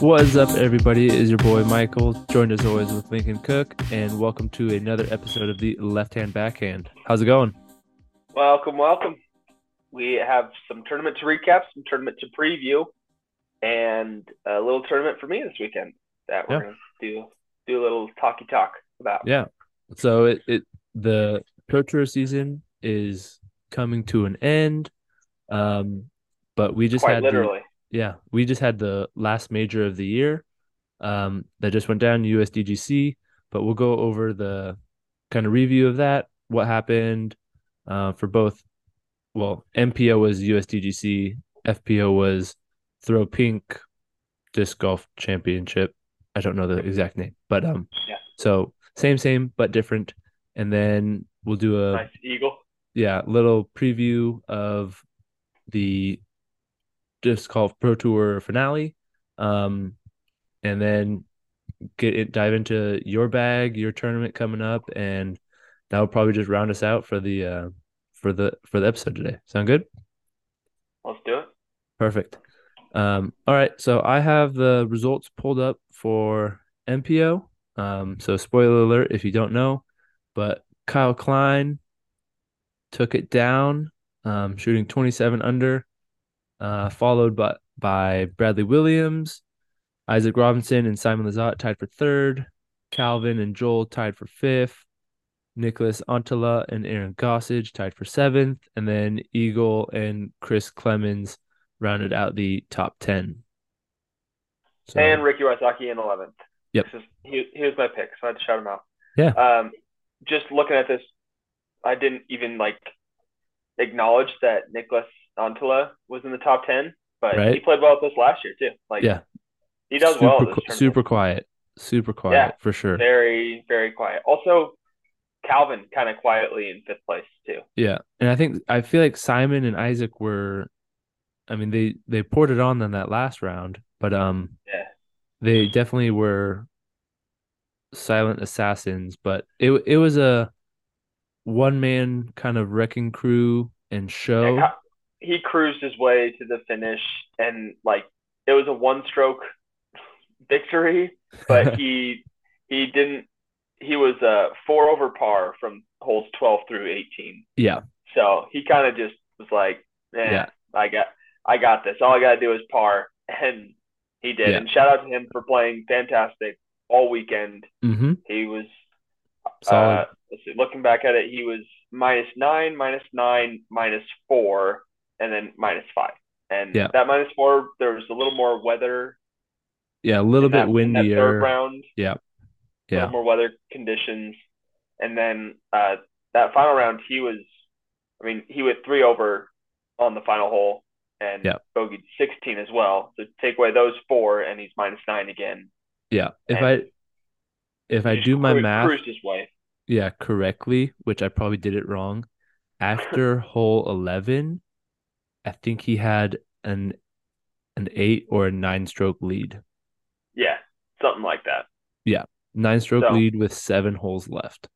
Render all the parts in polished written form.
What's up, everybody? It is your boy Michael, joined as always with Lincoln Cook, and welcome to another episode of the Left Hand Backhand. How's it going? Welcome. We have some tournament to recap, some tournament to preview, and a little tournament for me this weekend that we're going to do a little talky talk about. Yeah. So the Pro Tour season is coming to an end, but we just had the last major of the year that just went down, USDGC, but we'll go over the kind of review of that, what happened for both. Well, MPO was USDGC, FPO was Throw Pink Disc Golf Championship. I don't know the exact name, but so same, but different. And then we'll do a nice eagle. Yeah, little preview of the Disc Golf Pro Tour finale, and then dive into your bag, your tournament coming up, and that will probably just round us out for the for the episode today. Sound good? Let's do it. Perfect. All right, so I have the results pulled up for MPO. So spoiler alert if you don't know, but Kyle Klein took it down, shooting 27 under. Followed by Bradley Williams, Isaac Robinson, and Simon Lizotte tied for third. Calvin and Joel tied for fifth. Nicklas Anttila and Aaron Gossage tied for seventh. And then Eagle and Chris Clemens rounded out the top 10. So, and Ricky Wysocki in 11th. Yep. He was my pick, so I had to shout him out. Yeah. Just looking at this, I didn't even acknowledge that Nicklas Anttila was in the top 10, but he played well at this last year too. He does super, well. At this super quiet, yeah, for sure. Very, very quiet. Also, Calvin kind of quietly in fifth place too. Yeah, and I feel like Simon and Isaac were, they poured it on them that last round, but they definitely were silent assassins. But it was a one man kind of wrecking crew and show. Yeah, he cruised his way to the finish, and it was a one-stroke victory, but he didn't. He was 4 over par from holes 12 through 18. Yeah. So he kind of just was I got this. All I got to do is par, and he did. Yeah. And shout out to him for playing fantastic all weekend. Mm-hmm. He was solid. Looking back at it, he was -9, -4. And then -5, and that -4, there was a little more weather. Yeah, a little bit windier. In that third round. Yeah. A little more weather conditions, and then that final round, he went 3 over on the final hole, and bogeyed 16 as well. So take away those 4, and he's -9 again. Yeah, if I do my math, cruised his way. Yeah, correctly, which I probably did it wrong. After hole 11. I think he had an 8 or a 9-stroke lead. Yeah, something like that. Yeah, 9-stroke lead with 7 holes left.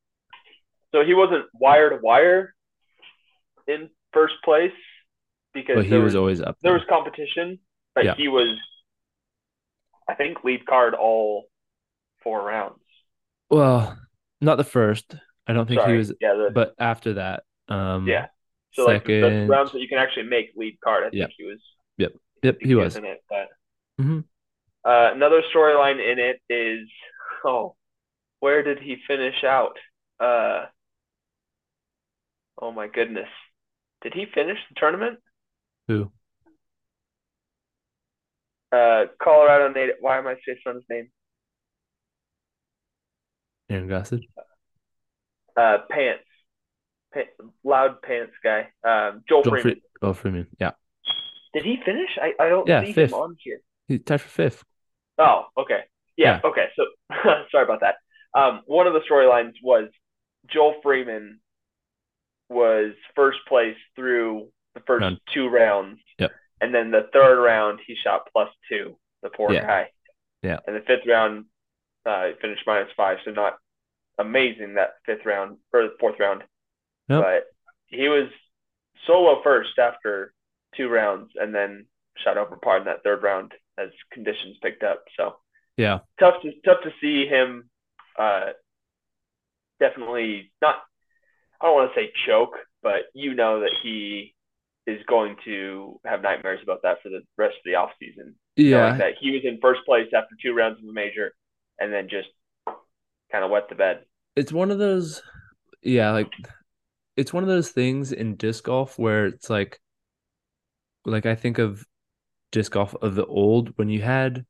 So he wasn't wire to wire in first place because he was always up there. There was competition, but he was, I think, lead card all 4 rounds. Well, not the first. I don't think he was, but after that. So second. The rounds that you can actually make lead card, I think he was. Yep, he was. In it, but another storyline in it is, where did he finish out? Oh my goodness, did he finish the tournament? Who? Colorado native. Why am I spacing on his name? Aaron Gossage. Pants. Loud pants guy, Joel Freeman. Joel Freeman, yeah. Did he finish? I don't see fifth. Him on here. He tied for fifth. Oh, okay. Yeah. Okay. So sorry about that. One of the storylines was Joel Freeman was first place through the first 2 rounds. Yep. And then the third round he shot +2, the poor guy. Yeah. And the fifth round finished -5, so not amazing that fifth round or the fourth round. Nope. But he was solo first after 2 rounds, and then shot over par in that third round as conditions picked up. So yeah, tough to see him. Definitely not. I don't want to say choke, but you know that he is going to have nightmares about that for the rest of the off season. Yeah, like that he was in first place after 2 rounds of a major, and then just kind of wet the bed. It's one of those, it's one of those things in disc golf where it's like I think of disc golf of the old when you had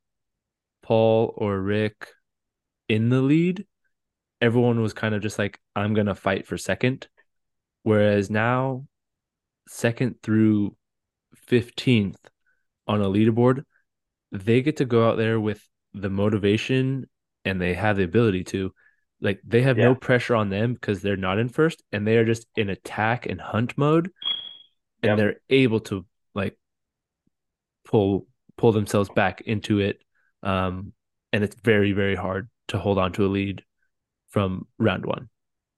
Paul or Rick in the lead, everyone was kind of just like, I'm gonna fight for second. Whereas now, second through 15th on a leaderboard, they get to go out there with the motivation, and they have the ability to, like, they have no pressure on them because they're not in first, and they are just in attack and hunt mode, and they're able to like pull themselves back into it. And it's very, very hard to hold on to a lead from round one.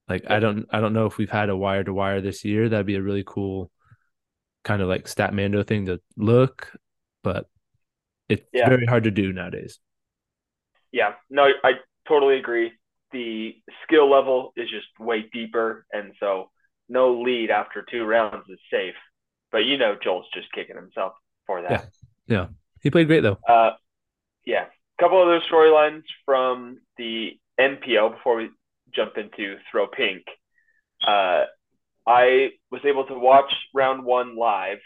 Like, I don't know if we've had a wire to wire this year. That'd be a really cool kind of like Statmando thing to look, but it's very hard to do nowadays. Yeah, no, I totally agree. The skill level is just way deeper, and so no lead after 2 rounds is safe. But you know, Joel's just kicking himself for that. Yeah, he played great though. Yeah, a couple other storylines from the NPO before we jump into Throw Pink. I was able to watch round one live,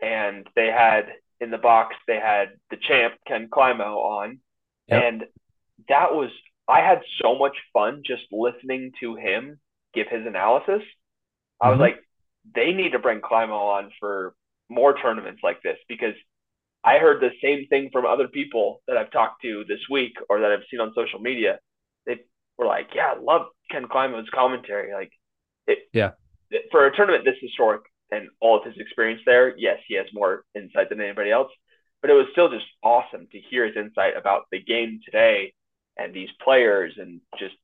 and they had in the box they had the champ Ken Climo on. Yep. And that was, I had so much fun just listening to him give his analysis. I was like, they need to bring Climo on for more tournaments like this, because I heard the same thing from other people that I've talked to this week or that I've seen on social media. They were like, yeah, I love Ken Climo's commentary. Like, for a tournament this historic and all of his experience there, yes, he has more insight than anybody else. But it was still just awesome to hear his insight about the game today and these players, and just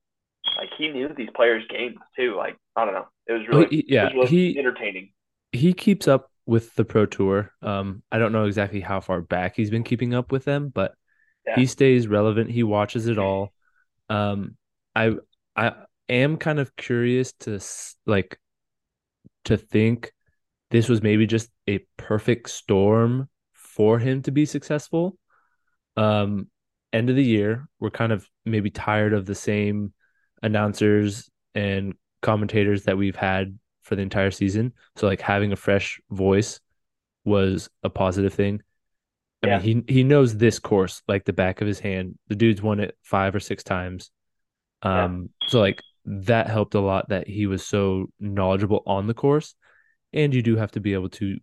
like he knew these players' games too. Like, I don't know. It was really, entertaining. He keeps up with the Pro Tour. I don't know exactly how far back he's been keeping up with them, but he stays relevant. He watches it all. I am kind of curious to think this was maybe just a perfect storm for him to be successful. End of the year, we're kind of maybe tired of the same announcers and commentators that we've had for the entire season. So like having a fresh voice was a positive thing. I mean, he knows this course like the back of his hand. The dude's won it 5 or 6 times. So like that helped a lot that he was so knowledgeable on the course. And you do have to be able to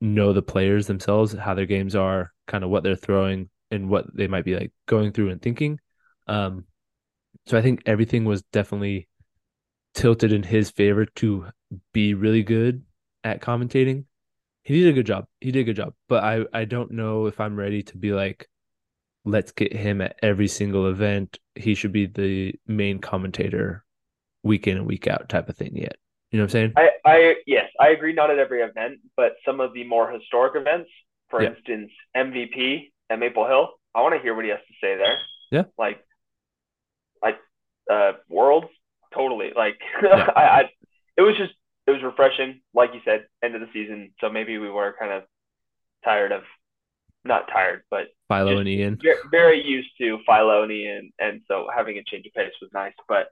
know the players themselves, how their games are, kind of what they're throwing and what they might be like going through and thinking. So I think everything was definitely tilted in his favor to be really good at commentating. He did a good job, but I don't know if I'm ready to be like, let's get him at every single event. He should be the main commentator week in and week out type of thing yet. You know what I'm saying? I agree. Not at every event, but some of the more historic events, for instance, MVP at Maple Hill. I want to hear what he has to say there. Yeah. Like Worlds. Totally. Like it was refreshing. Like you said, end of the season. So maybe we were kind of not tired, but Philo and Ian, very used to Philo and Ian. And so having a change of pace was nice, but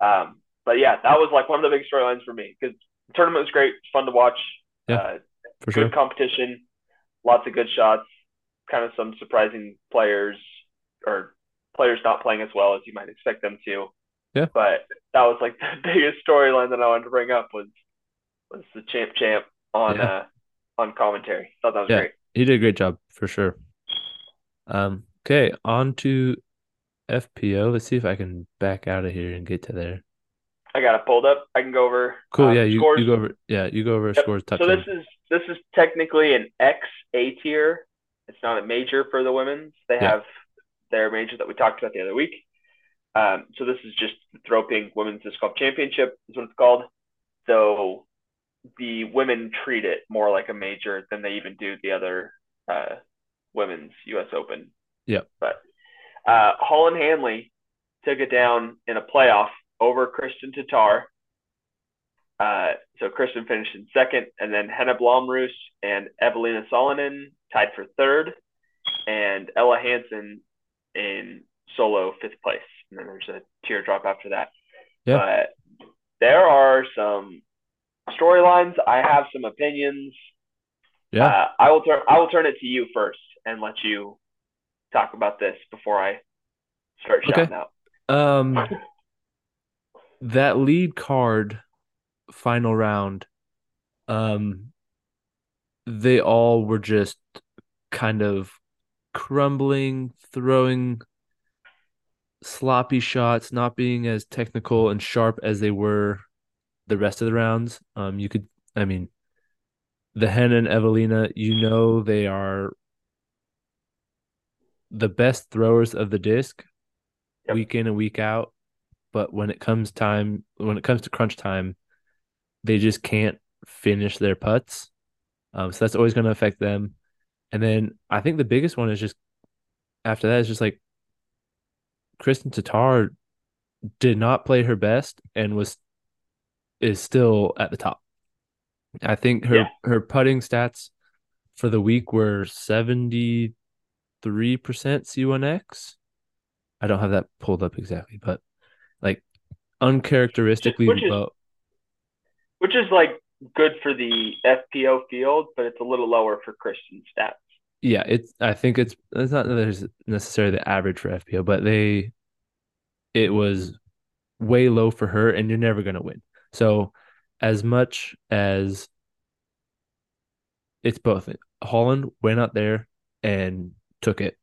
yeah, that was like one of the big storylines for me, because the tournament was great, fun to watch. Yeah, for good competition, lots of good shots, kind of some surprising players or players not playing as well as you might expect them to. Yeah, but that was like the biggest storyline that I wanted to bring up was the champ on commentary. Thought that was great. He did a great job for sure. Okay, on to FPO. Let's see if I can back out of here and get to there. I got it pulled up. I can go over. Cool. You go over. Yeah, you go over scores. So this is technically an XA tier. It's not a major for the women's. They have their major that we talked about the other week. So this is just the Throw Pink Women's Disc Golf Championship is what it's called. So the women treat it more like a major than they even do the other Women's U.S. Open. Yeah. But Holyn Handley took it down in a playoff over Kristin Tattar. So Kristin finished in second, and then Hanne Blomroos and Evelina Salonen tied for third, and Ella Hansen in solo fifth place. And then there's a teardrop after that. Yeah. But there are some storylines. I have some opinions. Yeah. I will turn it to you first and let you talk about this before I start shouting out. That lead card final round, they all were just kind of crumbling, throwing sloppy shots, not being as technical and sharp as they were the rest of the rounds. The Hanne and Evelina, they are the best throwers of the disc, yep, week in and week out. But when it comes to crunch time, they just can't finish their putts. So that's always going to affect them. And then I think the biggest one is just after that is just like Kristin Tattar did not play her best and is still at the top. I think her putting stats for the week were 73% C1X. I don't have that pulled up exactly, but like uncharacteristically low. Which is like good for the FPO field, but it's a little lower for Kristin stats. Yeah, I think it's not that there's necessarily the average for FPO, but it was way low for her, and you're never gonna win. So as much as it's both, Holyn went out there and took it,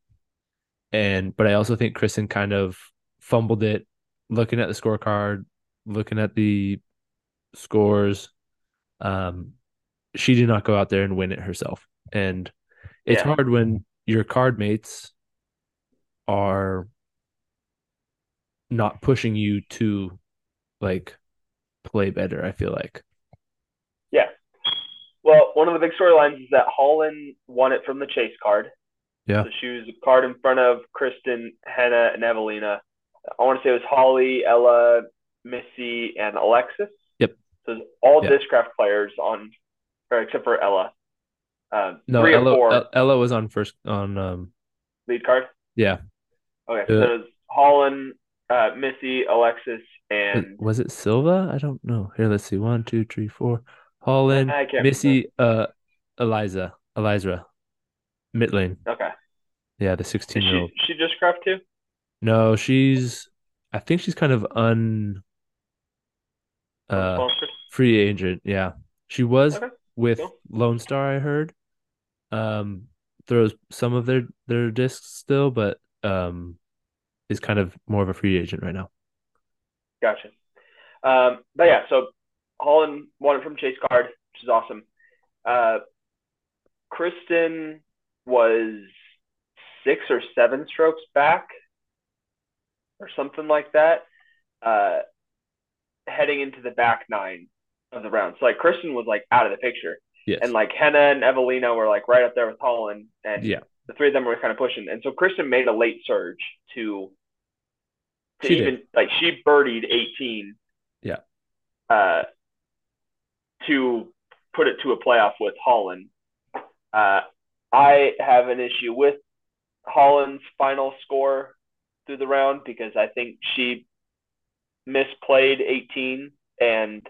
but I also think Kristin kind of fumbled it, looking at the scorecard, looking at the scores. She did not go out there and win it herself, and it's hard when your card mates are not pushing you to like play better, I feel like. Yeah. Well, one of the big storylines is that Holyn won it from the chase card. Yeah. So she was a card in front of Kristin, Hanne, and Evelina. I want to say it was Holly, Ella, Missy, and Alexis. Yep. So all Discraft players except for Ella. Ella was on first on lead card. Yeah. Okay. So it was Holyn, Missy, Alexis, and was it Silva? I don't know. Here, let's see. 1, 2, 3, 4. Holyn, Missy, Eliza, mid lane. Okay. Yeah, the 16-year-old. She just craft too? No, I think she's kind of free agent. Yeah, she was with Lone Star, I heard. Throws some of their discs still, but is kind of more of a free agent right now. Gotcha. But yeah, so Holyn won it from chase card, which is awesome. Kristin was 6 or 7 strokes back or something like that, heading into the back nine of the round. So like Kristin was like out of the picture. Yes. And like Hanne and Evelina were like right up there with Holyn, and the three of them were kind of pushing. And so Kristin made a late surge she birdied 18. Yeah. To put it to a playoff with Holyn. I have an issue with Holland's final score through the round because I think she misplayed 18 and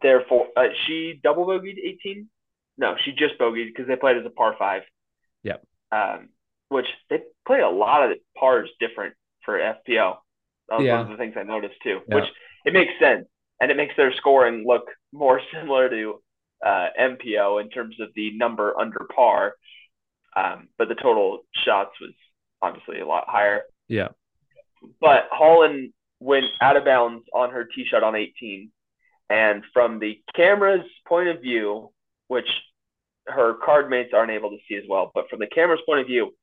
therefore she double bogeyed 18. No, she just bogeyed because they played as a par 5. Yeah. Which they play a lot of the pars different for FPO. That was one of the things I noticed too, which it makes sense. And it makes their scoring look more similar to MPO in terms of the number under par. But the total shots was obviously a lot higher. Yeah. But Holyn went out of bounds on her tee shot on 18. And from the camera's point of view, which her card mates aren't able to see as well, but from the camera's point of view,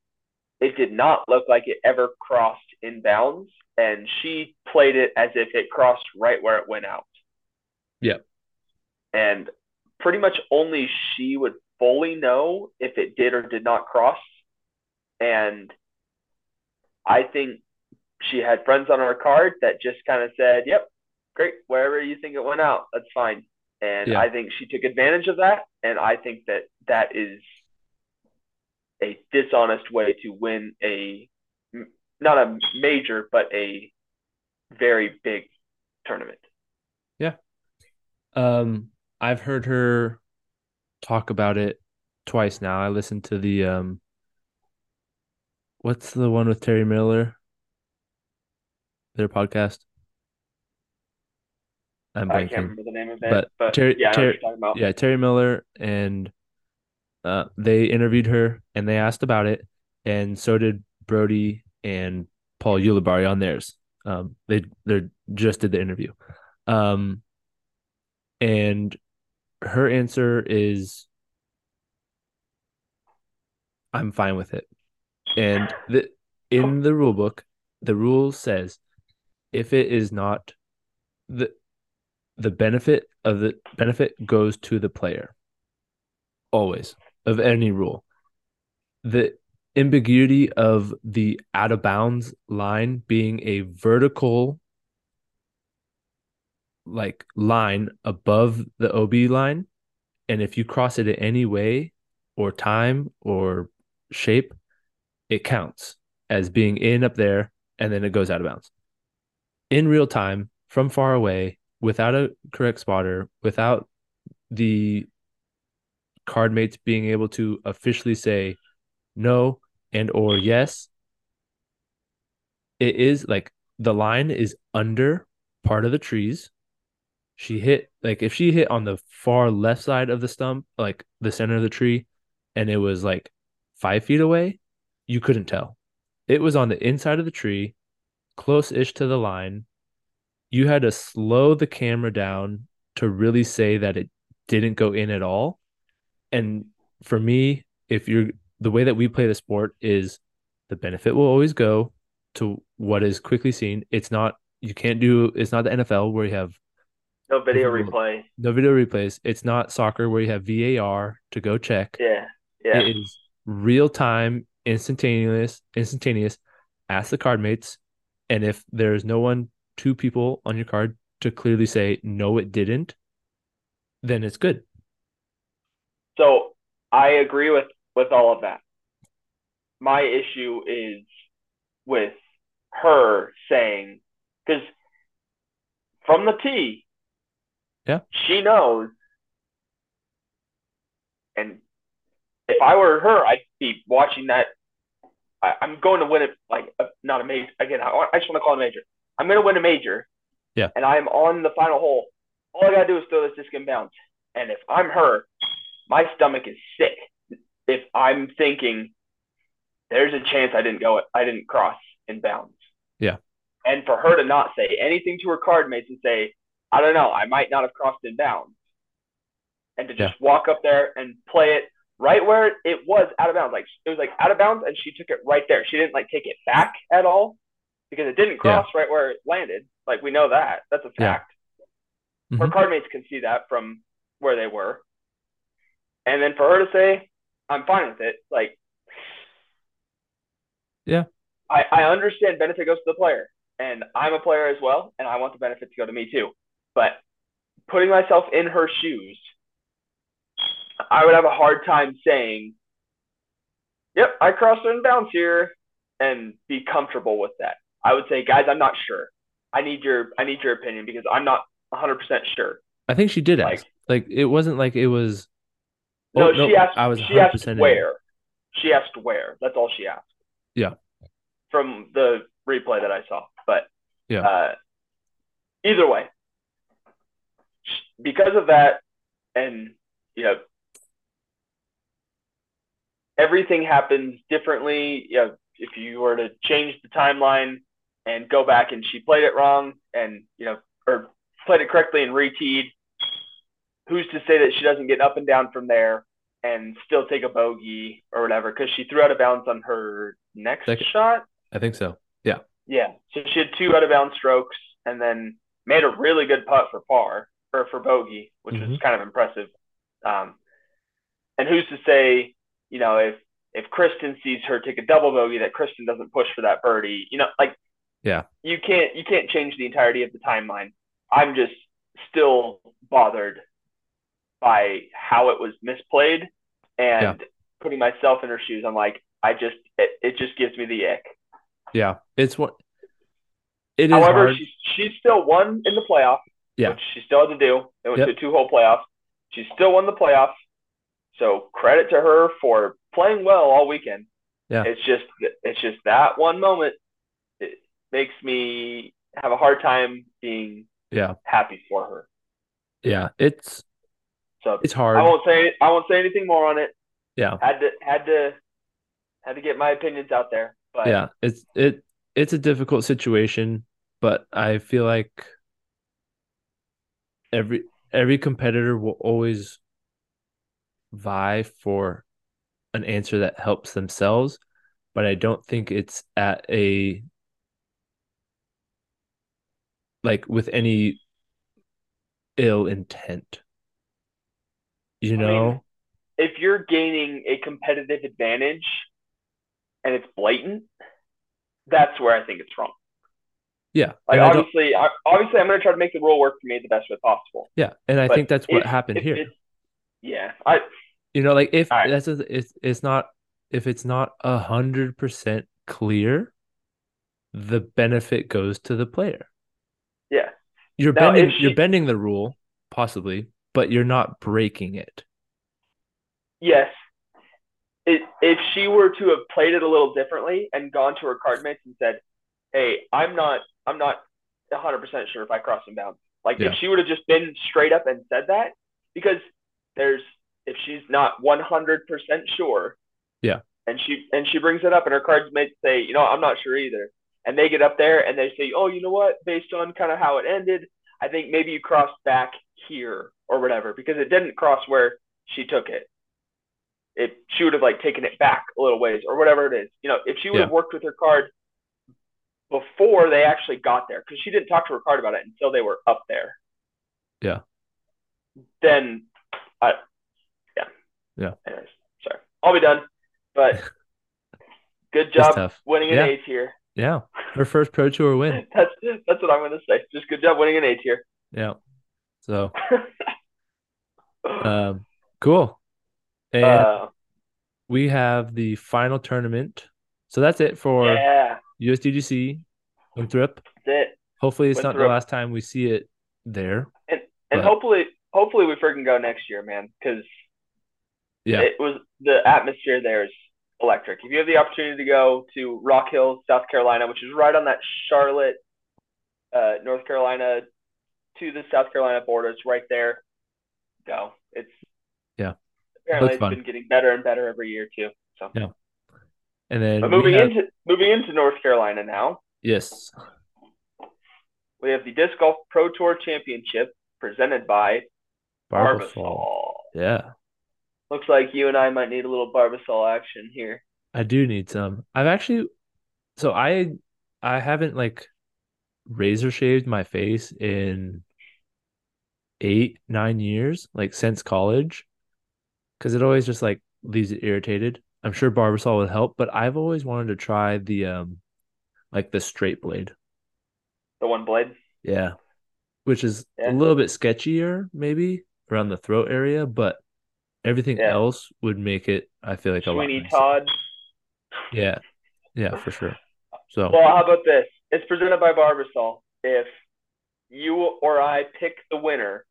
it did not look like it ever crossed in bounds, and she played it as if it crossed right where it went out. Yeah. And pretty much only she would fully know if it did or did not cross. And I think she had friends on her card that just kind of said, yep, great, wherever you think it went out, that's fine. And yeah. I think she took advantage of that. And I think that that is a dishonest way to win a, not a major, but a very big tournament. Yeah. I've heard her talk about it twice now. I listened to the, what's the one with Terry Miller? Their podcast. I can't remember the name of it, but Terry, I know what you're talking about. Yeah, Terry Miller, and they interviewed her, and they asked about it, and so did Brody and Paul Ulibarri on theirs. They just did the interview, and her answer is, "I'm fine with it," and in the rule book, the rule says if it is not the benefit of the benefit goes to the player always of any rule. The ambiguity of the out of bounds line being a vertical like line above the OB line. And if you cross it in any way or time or shape, it counts as being in up there and then it goes out of bounds in real time from far away. Without a correct spotter, without the card mates being able to officially say no and or yes, it is like the line is under part of the trees. She hit, like if she hit on the far left side of the stump, like the center of the tree, and it was like 5 feet away, you couldn't tell. It was on the inside of the tree, close-ish to the line. You had to slow the camera down to really say that it didn't go in at all. And for me, if you're the way that we play the sport is the benefit will always go to what is quickly seen. It's not, you can't do, it's not the NFL where you have no video replay, no video replays. It's not soccer where you have VAR to go check. Yeah. Yeah. It is real time, instantaneous, ask the card mates. And if there's no one, two people on your card to clearly say, no, it didn't, then it's good. So I agree with all of that. My issue is with her saying, because from the tee, yeah, she knows. And if I were her, I'd be watching that. I'm going to win it, like, not a major. Again, I just want to call it a major. I'm going to win a major, yeah. And I'm on the final hole. All I got to do is throw this disc in bounds. And if I'm her, my stomach is sick. If I'm thinking there's a chance I didn't cross in bounds. Yeah. And for her to not say anything to her card mates and say, I don't know, I might not have crossed in bounds. And to just walk up there and play it right where it was out of bounds. Like it was like out of bounds and she took it right there. She didn't like take it back at all. Because it didn't cross right where it landed. Like, we know that. That's a fact. Yeah. Mm-hmm. Her cardmates can see that from where they were. And then for her to say, I'm fine with it. Like, yeah. I understand benefit goes to the player. And I'm a player as well. And I want the benefit to go to me too. But putting myself in her shoes, I would have a hard time saying, yep, I crossed in bounds here. And be comfortable with that. I would say, guys, I'm not sure. I need your opinion because I'm not 100% sure. I think she did ask. Like it wasn't like it was. Oh, no, she asked. I was 100% where. She asked where. That's all she asked. Yeah. From the replay that I saw, but yeah. Either way, because of that, and you know, everything happens differently. You know, if you were to change the timeline and go back and she played it wrong and, you know, or played it correctly and reteed, who's to say that she doesn't get up and down from there and still take a bogey or whatever? Because she threw out of bounds on her next shot. I think so. Yeah. Yeah. So she had two out of bounds strokes and then made a really good putt for bogey, which was kind of impressive. And who's to say, you know, if Kristin sees her take a double bogey, that Kristin doesn't push for that birdie, you know, like, yeah, you can't change the entirety of the timeline. I'm just still bothered by how it was misplayed and putting myself in her shoes. I'm like, it just gives me the ick. Yeah. However, she's still won in the playoff. Yeah. Which she still had to do. It went to a 2-hole playoff. She still won the playoff. So credit to her for playing well all weekend. Yeah. It's just that one moment. It makes me have a hard time being happy for her. Yeah. It's hard. I won't say anything more on it. Yeah. Had to get my opinions out there. But yeah, it's a difficult situation, but I feel like every competitor will always vie for an answer that helps themselves, but I don't think it's at a, like, with any ill intent. You know, I mean, if you're gaining a competitive advantage and it's blatant, that's where I think it's wrong. Yeah. Like, obviously, I'm going to try to make the rule work for me the best way possible. Yeah, and I think that's what happened here. Yeah. If it's not 100% clear, the benefit goes to the player. Yeah. You're bending the rule, possibly, but you're not breaking it. Yes. If she were to have played it a little differently and gone to her card mates and said, hey, I'm not 100% sure if I cross him down. Like, if she would have just been straight up and said that, because if she's not 100% sure. Yeah. And she brings it up and her card mates say, you know, I'm not sure either. And they get up there and they say, oh, you know what, based on kind of how it ended, I think maybe you crossed back here or whatever, because it didn't cross where she took it. She would have, like, taken it back a little ways or whatever it is. You know, if she would have worked with her card before they actually got there, because she didn't talk to her card about it until they were up there. Yeah. Then, Yeah. Anyways, sorry. I'll be done. But good job winning an A tier. Yeah. Her first Pro Tour win. That's what I'm going to say. Just good job winning an A tier. Yeah. So, cool. And we have the final tournament. So that's it for USDGC Winthrop. That's it. Hopefully it's not the last time we see it there. And hopefully we freaking go next year, man, because it was, the atmosphere there is electric. If you have the opportunity to go to Rock Hill, South Carolina, which is right on that Charlotte, North Carolina to the South Carolina border, it's right there. Go. It's apparently it's been getting better and better every year too. So yeah, and then moving into North Carolina now. Yes, we have the Disc Golf Pro Tour Championship presented by Barbasol. Yeah, looks like you and I might need a little Barbasol action here. I do need some. I've actually, so I haven't, like, razor shaved my face in 8-9 years, like, since college. Because it always just, like, leaves it irritated. I'm sure Barbasol would help, but I've always wanted to try the, like, the straight blade. The one blade? Yeah. Which is a little bit sketchier, maybe, around the throat area, but everything else would make it, I feel like, a lot nicer. Todd. Yeah. Yeah, for sure. So. Well, how about this? It's presented by Barbasol. If you or I pick the winner,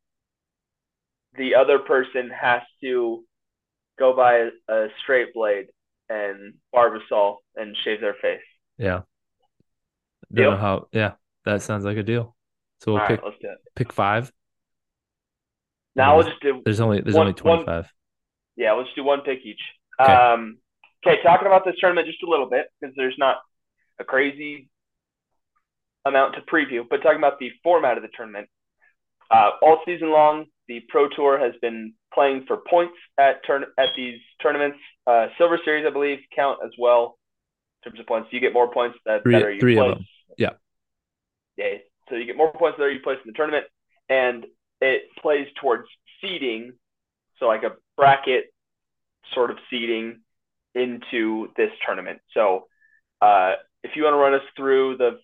the other person has to go buy a straight blade and Barbasol and shave their face. Yeah. Deal? That sounds like a deal. So we'll pick 5. Now we'll just do there's only 25. Yeah, we'll just do one pick each. Okay. Talking about this tournament just a little bit, because there's not a crazy amount to preview, but talking about the format of the tournament. All season long, the Pro Tour has been playing for points at these tournaments. Silver Series, I believe, count as well in terms of points. You get more points the better you play. Three of them. Yeah. Yeah. So you get more points the better you place in the tournament, and it plays towards seeding So like a bracket sort of seeding into this tournament. So if you want to run us through the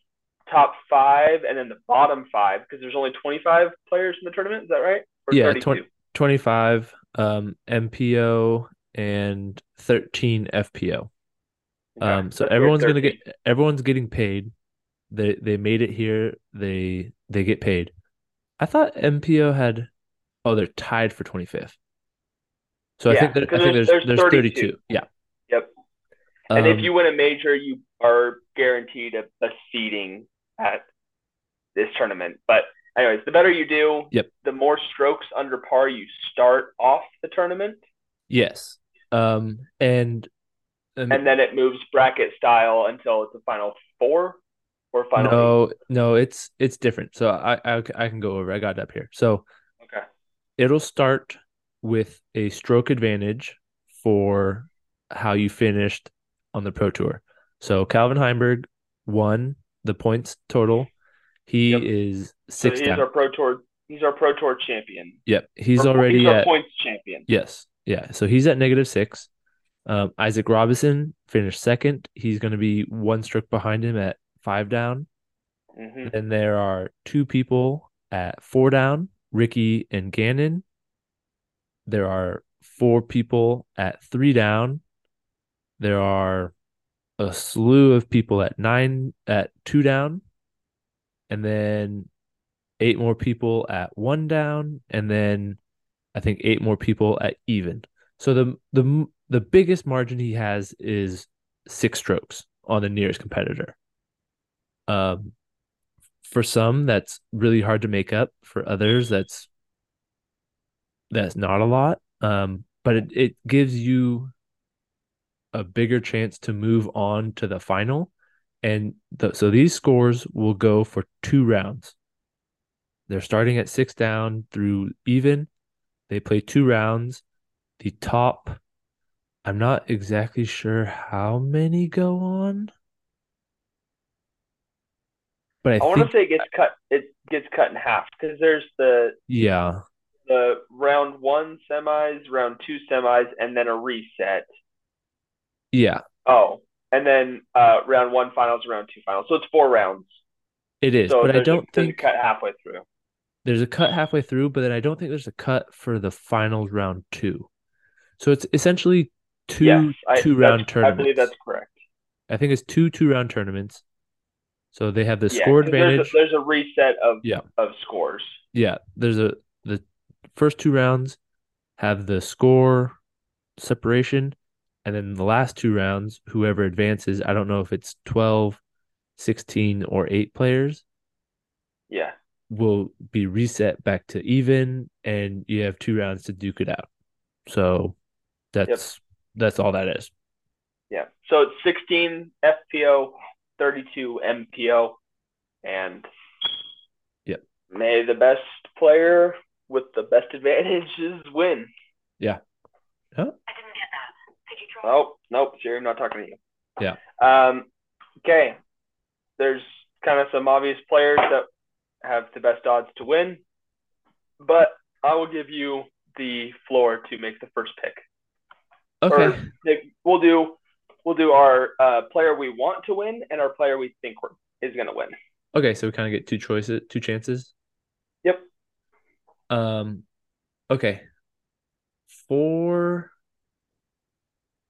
top five and then the bottom five, because there's only 25 players in the tournament, is that right? Or yeah, 25 MPO and 13 FPO. Okay. So everyone's going to get, everyone's getting paid. They made it here. They get paid. I thought MPO had, oh, they're tied for 25th. So yeah, I think there's 32. Yeah. Yep. And if you win a major, you are guaranteed a seeding at this tournament. But anyways, the better you do, yep, the more strokes under par you start off the tournament. Yes. And then it moves bracket style until it's a final four or final. No, it's different. So I can go over. I got it up here. So okay, it'll start with a stroke advantage for how you finished on the Pro Tour. So Calvin Heimburg won the points total. He is six. So he's down. He's our Pro Tour champion. Yep, he's our points champion. Yes, yeah. So he's at -6. Isaac Robinson finished second. He's going to be one stroke behind him at 5 down. Mm-hmm. Then there are two people at 4 down, Ricky and Gannon. There are four people at 3 down. There are a slew of people at 2 down. And then 8 more people at 1 down. And then I think 8 more people at even. So the biggest margin he has is 6 strokes on the nearest competitor. For some, that's really hard to make up. For others, that's not a lot. But it gives you a bigger chance to move on to the final. And so these scores will go for 2 rounds. They're starting at 6 down through even. They play 2 rounds. The top... I'm not exactly sure how many go on, but I want to say it gets cut in half, because there's the round 1 semis, round 2 semis, and then a reset. Yeah. Oh, and then round 1 finals, round 2 finals. So it's 4 rounds. It is, so but I don't think cut halfway through. There's a cut halfway through, but then I don't think there's a cut for the finals round 2. So it's essentially two round tournaments. I believe that's correct. I think it's two round tournaments. So they have the score advantage. There's a reset of scores. Yeah, there's the first 2 rounds have the score separation, and then the last 2 rounds, whoever advances, I don't know if it's 12, 16, or 8 players. Yeah. Will be reset back to even, and you have 2 rounds to duke it out. So that's all that is. Yeah. So it's 16 FPO, 32 MPO, and may the best player with the best advantages win. Yeah. Huh? I didn't get that. Could you try? Oh, nope. Siri, I'm not talking to you. Yeah. Okay. There's kind of some obvious players that have the best odds to win, but I will give you the floor to make the first pick. Okay. We'll do our player we want to win and our player we think is going to win. Okay, so we kind of get 2 chances. Yep. Okay. For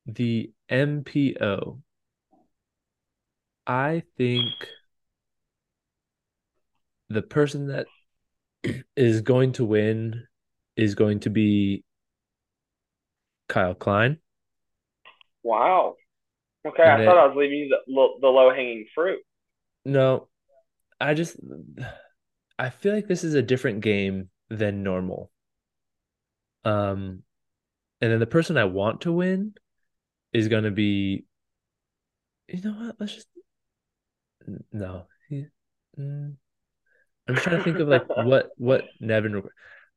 the MPO, I think the person that is going to win is going to be Kyle Klein. Wow. Okay, and I thought I was leaving you the low-hanging fruit. No, I feel like this is a different game than normal. And then the person I want to win is going to be, you know what, I'm trying to think of like what Nevin...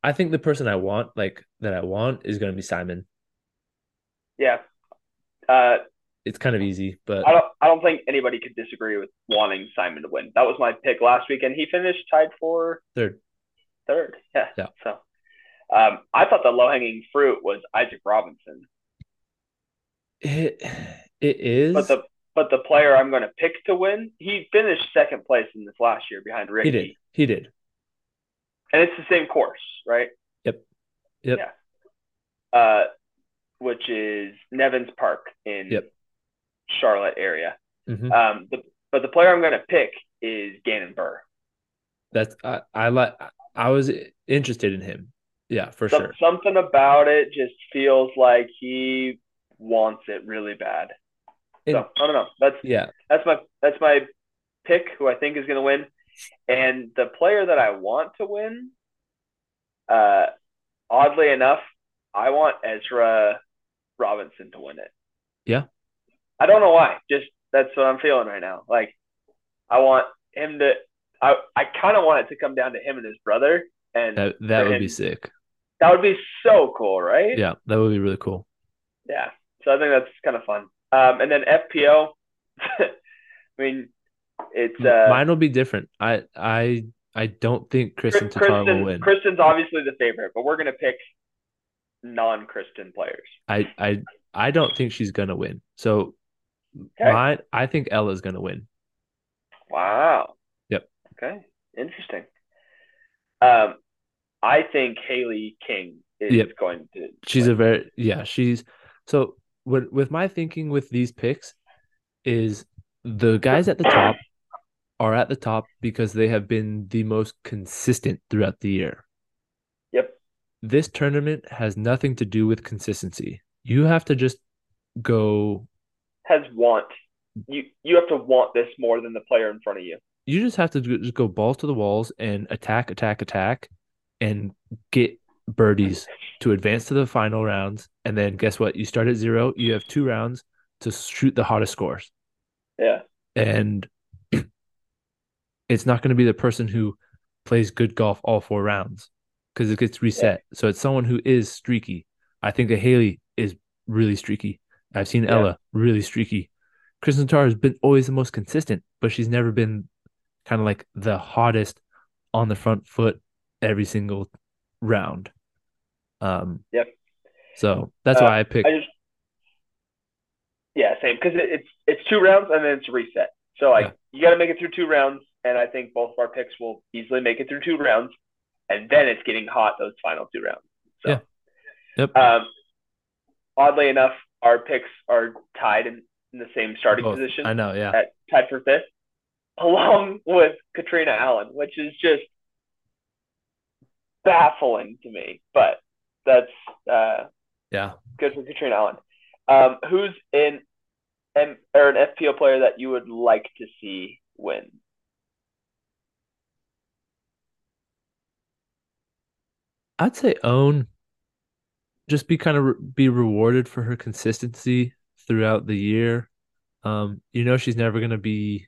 I think the person I want is going to be Simon. Yeah, it's kind of easy, but I don't think anybody could disagree with wanting Simon to win. That was my pick last week, and he finished tied for third. Yeah. So, I thought the low-hanging fruit was Isaac Robinson. It is. But the player I'm going to pick to win, he finished second place in this last year behind Ricky. He did. And it's the same course, right? Yep. Yeah. Which is Nevins Park in Charlotte area. Mm-hmm. But the player I'm going to pick is Gannon Buhr. That's I was interested in him. Yeah, for sure. Something about it just feels like he wants it really bad. So I don't know. That's my pick who I think is going to win. And the player that I want to win, oddly enough, I want Ezra Robinson to win it. Yeah. I don't know why. Just that's what I'm feeling right now. Like I want him to I kind of want it to come down to him and his brother. And that would be sick. That would be so cool, right? Yeah, that would be really cool. Yeah. So I think that's kind of fun. And then FPO, I mean, it's mine will be different. I don't think Kristin Tattar will win. Kristin's obviously the favorite, but we're gonna pick non-Kristin players. I don't think she's gonna win. So, okay. I think Ella's gonna win. Wow. Yep. Okay. Interesting. I think Haley King is going to. She's a very so. With my thinking with these picks is the guys at the top are at the top because they have been the most consistent throughout the year. Yep. This tournament has nothing to do with consistency. You have to just go. You have to want this more than the player in front of you. You just have to just go balls to the walls and attack, and get birdies to advance to the final rounds. And then guess what? You start at zero. You have 2 rounds to shoot the hottest scores. Yeah. And it's not going to be the person who plays good golf all 4 rounds because it gets reset. Yeah. So it's someone who is streaky. I think that Haley is really streaky. I've seen Ella really streaky. Kristin Tattar has been always the most consistent, but she's never been kind of like the hottest on the front foot every single round. Yep. So that's why I picked. Same because it's 2 rounds and then it's reset. So you got to make it through 2 rounds, and I think both of our picks will easily make it through 2 rounds, and then it's getting hot those final 2 rounds. So, yep. Oddly enough, our picks are tied in the same starting position. I know, tied for 5th, along with Katrina Allen, which is just baffling to me, but. That's good for Katrina Allen. Who's an FPO player that you would like to see win? I'd say Own. Just be kind of be rewarded for her consistency throughout the year. She's never going to be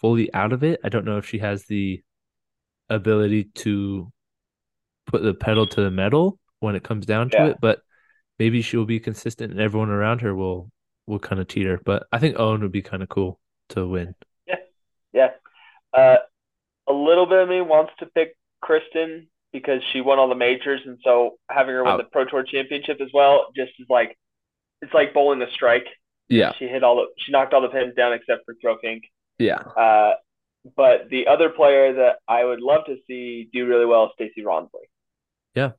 fully out of it. I don't know if she has the ability to put the pedal to the metal when it comes down to it, but maybe she'll be consistent and everyone around her will kind of teeter. But I think Owen would be kind of cool to win. Yeah. A little bit of me wants to pick Kristin because she won all the majors, and so having her win the Pro Tour Championship as well just is like it's like bowling a strike. Yeah. She knocked all the pins down except for Throw Pink. Yeah. But the other player that I would love to see do really well is Stacey Ronsley. Yeah.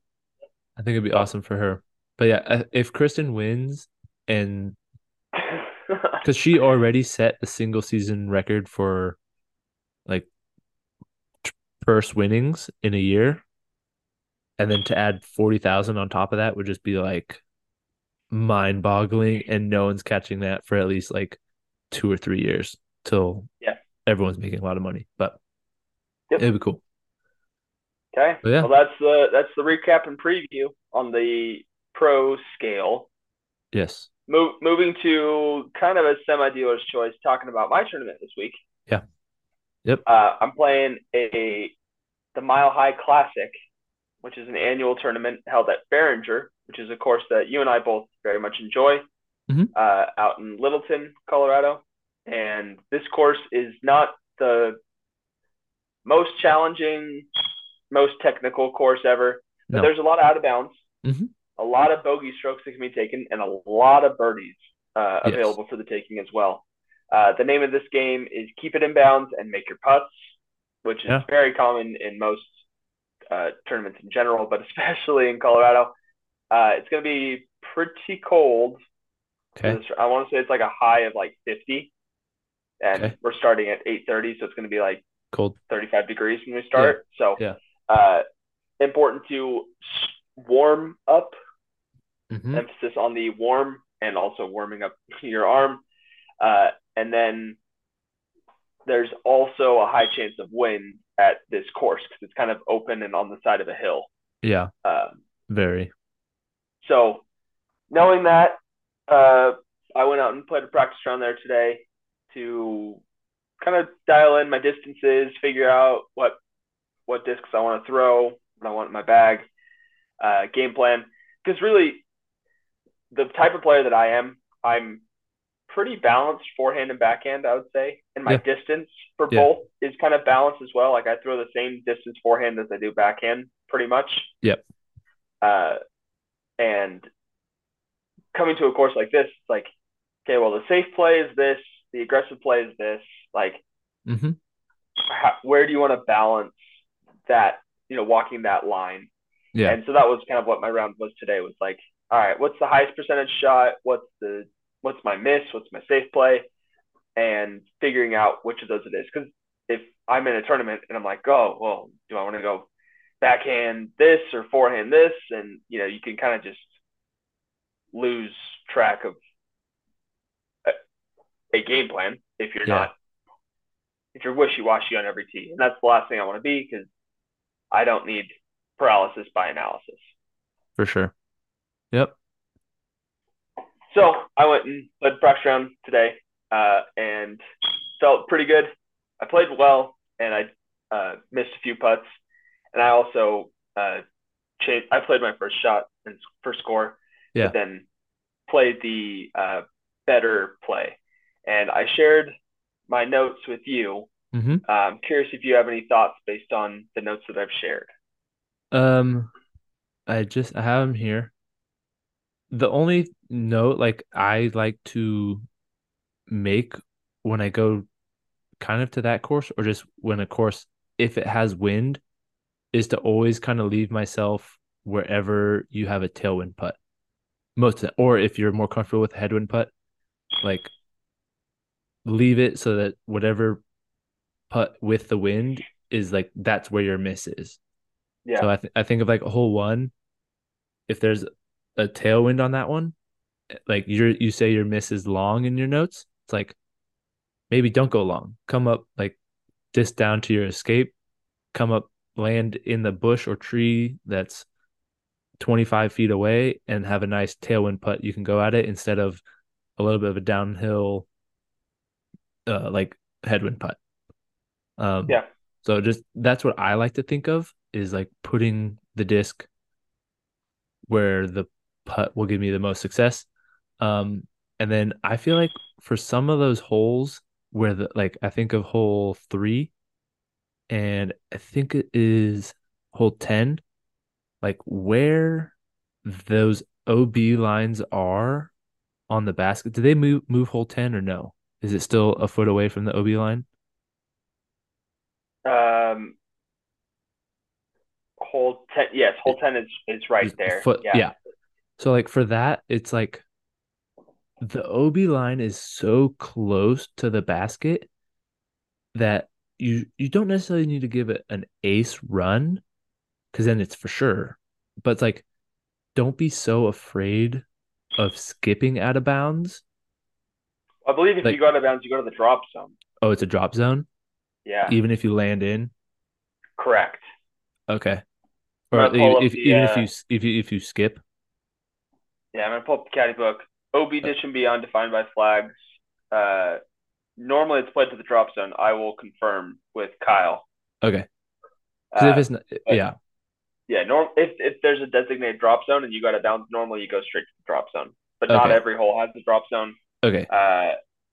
I think it'd be awesome for her. But yeah, if Kristin wins, and because she already set the single season record for like purse winnings in a year, and then to add 40,000 on top of that would just be like mind boggling, and no one's catching that for at least like 2 or 3 years till everyone's making a lot of money. But it'd be cool. Okay, well, that's the recap and preview on the pro scale. Yes. Moving to kind of a semi-dealer's choice, talking about my tournament this week. Yeah. Yep. I'm playing the Mile High Classic, which is an annual tournament held at Barringer, which is a course that you and I both very much enjoy, out in Littleton, Colorado. And this course is not the most challenging, most technical course ever, But there's a lot of out of bounds, a lot of bogey strokes that can be taken, and a lot of birdies available for the taking as well. The name of this game is keep it in bounds and make your putts, which is very common in most tournaments in general, but especially in Colorado. It's going to be pretty cold. Okay. I want to say it's like a high of like 50, and we're starting at 8:30, so it's going to be like cold, 35 degrees when we start. Important to warm up. Emphasis on the warm and also warming up your arm. And then there's also a high chance of wind at this course because it's kind of open and on the side of a hill. So knowing that, I went out and played a practice round there today to kind of dial in my distances, figure out what discs I want to throw, what I want in my bag, game plan. Because really, the type of player that I am, I'm pretty balanced forehand and backhand, I would say. And my distance for both is kind of balanced as well. Like I throw the same distance forehand as I do backhand pretty much. And coming to a course like this, it's like, okay, well, the safe play is this, the aggressive play is this. Like, where do you want to balance that, you know, walking that line? And so that was kind of what my round was today, was like, all right, what's the highest percentage shot? What's my miss? What's my safe play? And figuring out which of those it is. Because if I'm in a tournament and I'm like, oh, well, do I want to go backhand this or forehand this? And, you know, you can kind of just lose track of a game plan if you're not, if you're wishy-washy on every tee. And that's the last thing I want to be, because I don't need paralysis by analysis. For sure. So I went and led practice round today, and felt pretty good. I played well, and I missed a few putts. And I also changed. I played my first shot and first score, but then played the better play. And I shared my notes with you. I'm curious if you have any thoughts based on the notes that I've shared. I have them here. The only note I like to make when I go kind of to that course, or just when a course, if it has wind, is to always kind of leave myself wherever you have a tailwind putt. Most of that, or if you're more comfortable with a headwind putt, like leave it so that whatever putt with the wind is like, that's where your miss is. Yeah. So I think of like a hole one, if there's a tailwind on that one, like you say your miss is long in your notes, it's like maybe don't go long, come up like just down to your escape, come up, land in the bush or tree that's 25 feet away, and have a nice tailwind putt you can go at it, instead of a little bit of a downhill like headwind putt. So just that's what I like to think of, is like putting the disc where the putt will give me the most success. And then I feel like for some of those holes where the, like I think of hole 3 and I think it is hole 10, like where those OB lines are on the basket. Did they move hole 10 or no? Is it still a foot away from the OB line? Hole 10, yes, hole 10 is right there. Yeah. So like for that, it's like the OB line is so close to the basket that you don't necessarily need to give it an ace run, because then it's for sure. But it's like, don't be so afraid of skipping out of bounds. I believe if you go out of bounds, you go to the drop zone. Oh, it's a drop zone? Yeah. Even if you land in? Correct. Okay. Or if you skip. Yeah, I'm gonna pull up the caddy book. OB ditch and beyond defined by flags. Normally it's played to the drop zone. I will confirm with Kyle. Okay. If it's not, yeah. Yeah. If there's a designated drop zone and you got to bounce, normally you go straight to the drop zone. But not every hole has the drop zone. Okay.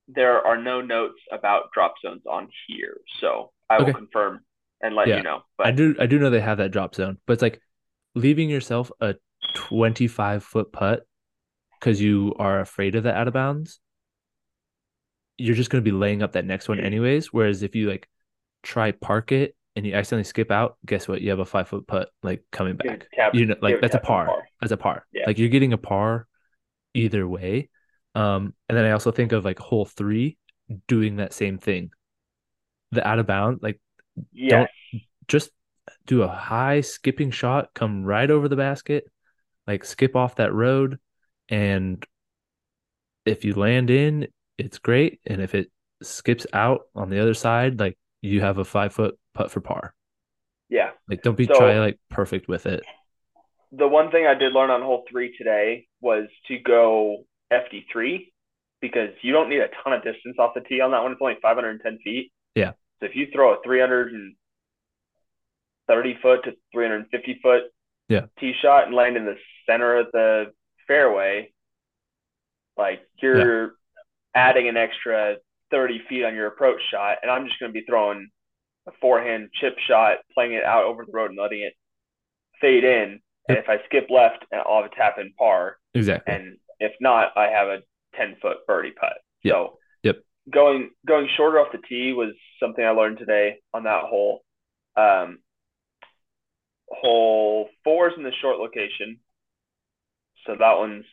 There are no notes about drop zones on here, so I will confirm and let you know. But I do know they have that drop zone, but it's like leaving yourself a 25-foot putt because you are afraid of the out of bounds, you're just going to be laying up that next one anyways. Whereas if you like try park it and you accidentally skip out, guess what? You have a 5-foot putt like coming back. You know, like that's a par. That's a par. Yeah. Like you're getting a par either way. And then I also think of like hole 3 doing that same thing. The out of bound, like don't just do a high skipping shot, come right over the basket, like skip off that road, and if you land in, it's great. And if it skips out on the other side, like you have a 5-foot putt for par. Yeah. Like don't be try like perfect with it. The one thing I did learn on hole 3 today was to go FD3 because you don't need a ton of distance off the tee on that one. It's only 510 feet. Yeah. So if you throw a 330-foot to 350-foot tee shot and land in the center of the fairway, like you're adding an extra 30 feet on your approach shot, and I'm just going to be throwing a forehand chip shot, playing it out over the road and letting it fade in. And if I skip left, I'll have a tap in par. Exactly. And if not, I have a 10-foot birdie putt. Yep. So going shorter off the tee was something I learned today on that hole. Hole 4 is in the short location. So that one's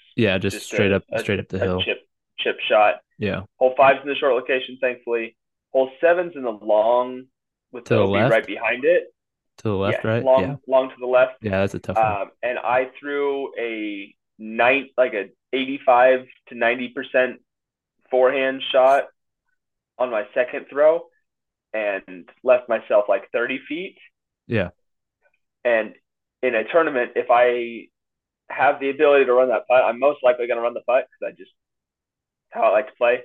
just straight up the hill. Chip shot. Yeah. Hole 5's in the short location, thankfully. Hole 7's in the long with the left, right behind it. To the left, right? Long to the left. Yeah, that's a tough one. And I threw a 85 to 90% forehand shot on my second throw and left myself like 30 feet. Yeah. And in a tournament, if I have the ability to run that putt, I'm most likely going to run the putt because how I like to play.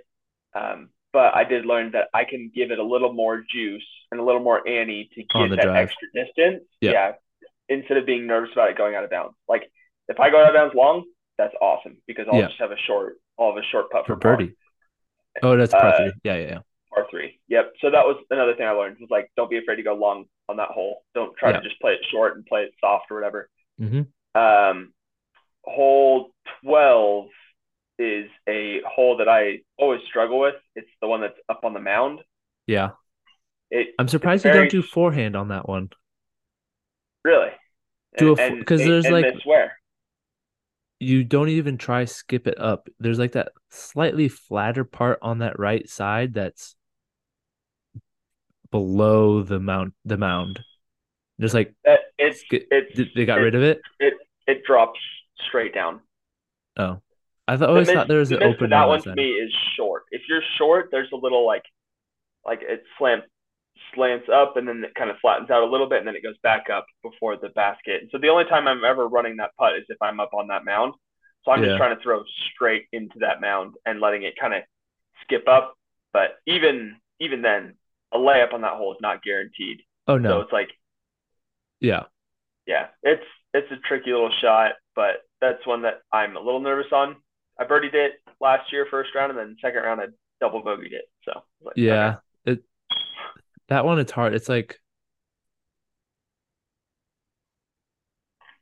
But I did learn that I can give it a little more juice and a little more ante to get that extra distance. Yep. Yeah. Instead of being nervous about it going out of bounds. Like if I go out of bounds long, that's awesome because I'll just have a short putt for birdie. Oh, that's par 3. Yeah. Par 3. Yep. So that was another thing I learned was like, don't be afraid to go long on that hole. Don't try to just play it short and play it soft or whatever. Mm-hmm. Hole 12 is a hole that I always struggle with. It's the one that's up on the mound. Yeah. I'm surprised you don't do forehand on that one. Really? Because there's like you don't even try skip it up. There's like that slightly flatter part on that right side that's below the mound. There's like they got rid of it. It drops straight down. Oh. I always thought there was an open. That one to me is short. If you're short, there's a little like it slants up and then it kind of flattens out a little bit and then it goes back up before the basket. And so the only time I'm ever running that putt is if I'm up on that mound. So I'm just trying to throw straight into that mound and letting it kind of skip up. But even then, a layup on that hole is not guaranteed. Oh no! So it's like, it's a tricky little shot, but that's one that I'm a little nervous on. I birdied it last year, first round, and then second round I double bogeyed it. So that one, it's hard. It's like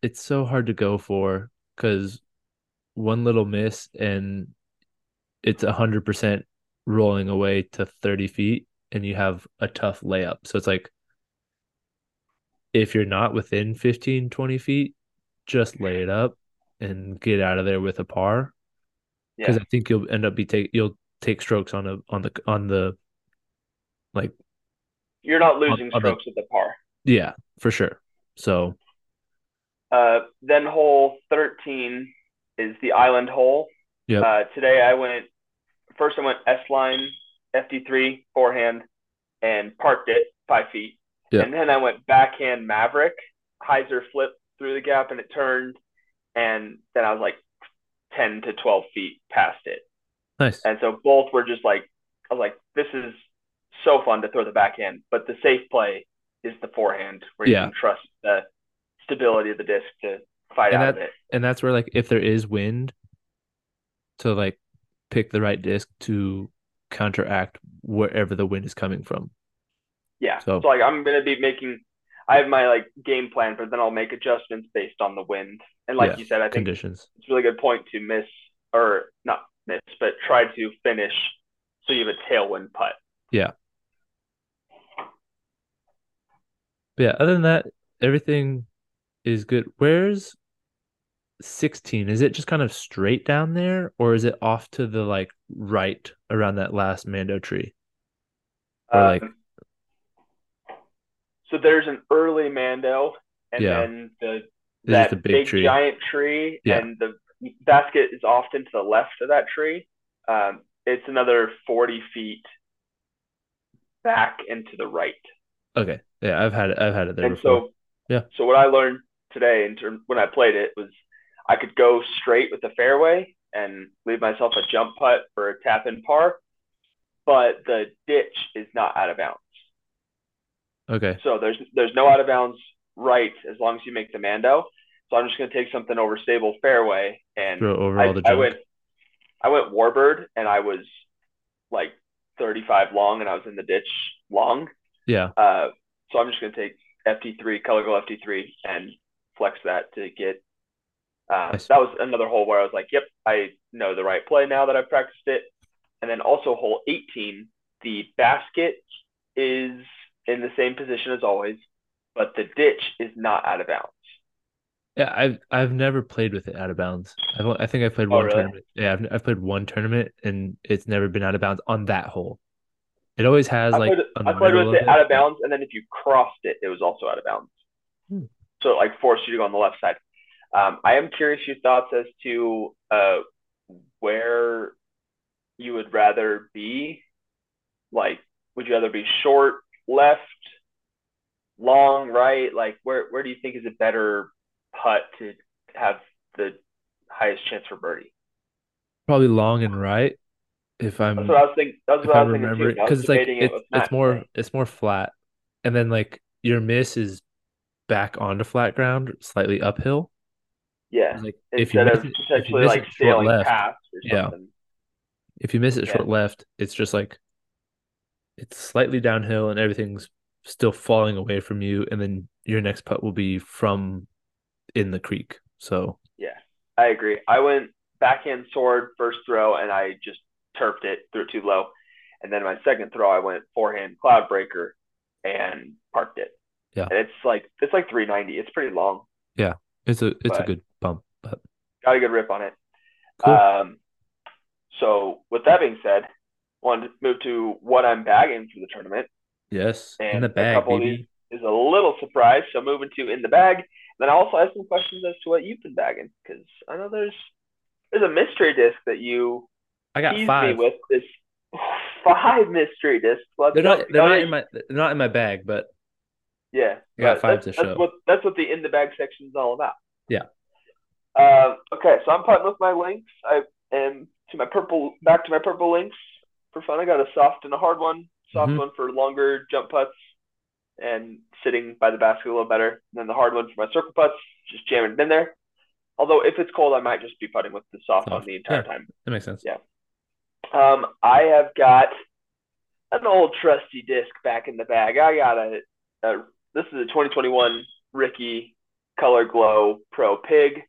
it's so hard to go for because one little miss and it's 100% rolling away to 30 feet, and you have a tough layup. So it's like if you're not within 15, 20 feet, just lay it up and get out of there with a par. Because I think you'll end up take strokes on the like. You're not losing strokes with the par. Yeah, for sure. So. Then hole 13 is the island hole. Yeah. Today I went S-Line, FD3 forehand, and parked it 5 feet. Yep. And then I went backhand Maverick, hyzer flip through the gap, and it turned. And then I was like 10 to 12 feet past it. Nice. And so both were just like, I was like, this is so fun to throw the backhand, but the safe play is the forehand where you can trust the stability of the disc to fight out of it. And that's where like, if there is wind, to like pick the right disc to counteract wherever the wind is coming from. Yeah. So like I'm going to be making I have my like game plan, but then I'll make adjustments based on the wind. And like you said, I think conditions. It's a really good point to try to finish so you have a tailwind putt. Yeah. But yeah, other than that, everything is good. Where's 16? Is it just kind of straight down there, or is it off to the like right around that last Mando tree? Or like... So there's an early Mando, and then that big tree. Giant tree, and the basket is often to the left of that tree. It's another 40 feet back and to the right. Okay. Yeah, I've had it there. And before. So what I learned today when I played it was I could go straight with the fairway and leave myself a jump putt or a tap in par, but the ditch is not out of bounds. Okay. So there's no out of bounds right as long as you make the Mando. So I'm just gonna take something over stable fairway and throw over all the junk. I went Warbird, and I was like 35 long, and I was in the ditch long. Yeah. So I'm just gonna take FD3, Color Glow FD3, and flex that to get. That was another hole where I was like, "Yep, I know the right play now that I've practiced it." And then also hole 18, the basket is in the same position as always, but the ditch is not out of bounds. Yeah, I've never played with it out of bounds. I think I played one tournament. Yeah, I've played one tournament, and it's never been out of bounds on that hole. It always has I played with it out of bounds, and then if you crossed it, it was also out of bounds. So it forced you to go on the left side. I am curious your thoughts as to where you would rather be. Would you rather be short left, long right? Where do you think is a better putt to have the highest chance for birdie? Probably long and right. That's what I was thinking. Because it's it's more flat, and then your miss is back onto flat ground, slightly uphill. Yeah. If you miss it short left, it's just it's slightly downhill, and everything's still falling away from you, and then your next putt will be from in the creek. So yeah, I agree. I went backhand sword first throw, and I just turfed it, threw it too low, and then my second throw I went forehand cloud breaker and parked it. Yeah, and it's 390. It's pretty long. Yeah, it's a good bump, but got a good rip on it. Cool. So with that being said, I wanted to move to what I'm bagging for the tournament. Yes, and in the bag, a couple baby. Of these is a little surprise. So moving to in the bag, then I also have some questions as to what you've been bagging, because I know there's a mystery disc that you. I got five. Me with this 5 mystery discs. They're not in my bag, but yeah, I got 5 to show. That's what the in the bag section is all about. Yeah. Okay, so I'm putting with my links. I am to my purple links for fun. I got a soft and a hard one. Soft one for longer jump putts and sitting by the basket a little better. And then the hard one for my circle putts, just jamming it in there. Although if it's cold, I might just be putting with the soft one the entire time. That makes sense. Yeah. I have got an old trusty disc back in the bag. I got this is a 2021 Ricky Color Glow Pro Pig.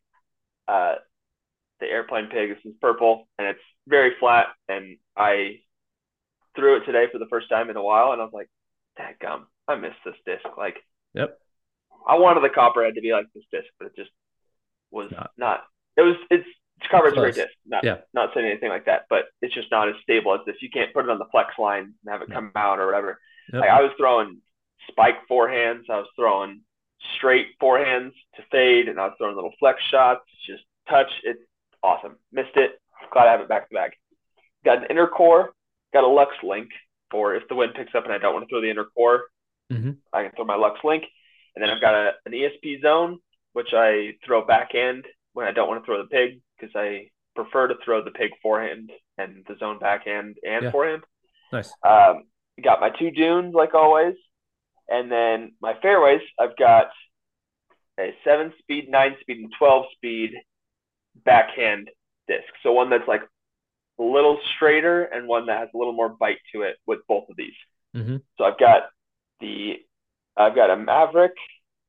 The airplane pig, this is purple, and it's very flat, and I threw it today for the first time in a while, and I was like, dadgum, I missed this disc. Yep. I wanted the copperhead to be like this disc, but it just was not. It's covered great disc. Not saying anything like that, but it's just not as stable as this. You can't put it on the flex line and have it come out or whatever. Yep. I was throwing spike forehands. I was throwing straight forehands to fade, and I was throwing little flex shots. Just touch. It's awesome. Missed it. Glad I have it back to back. Got an inner core. Got a Lux Link for if the wind picks up and I don't want to throw the inner core. I can throw my Lux Link. And then I've got an ESP zone, which I throw backhand when I don't want to throw the pig, because I prefer to throw the pig forehand and the zone backhand and forehand. Nice. Got my 2 dunes, like always. And then my fairways, I've got a 7-speed, 9-speed, and 12-speed backhand disc. So one that's a little straighter and one that has a little more bite to it with both of these. So I've got the I've got a Maverick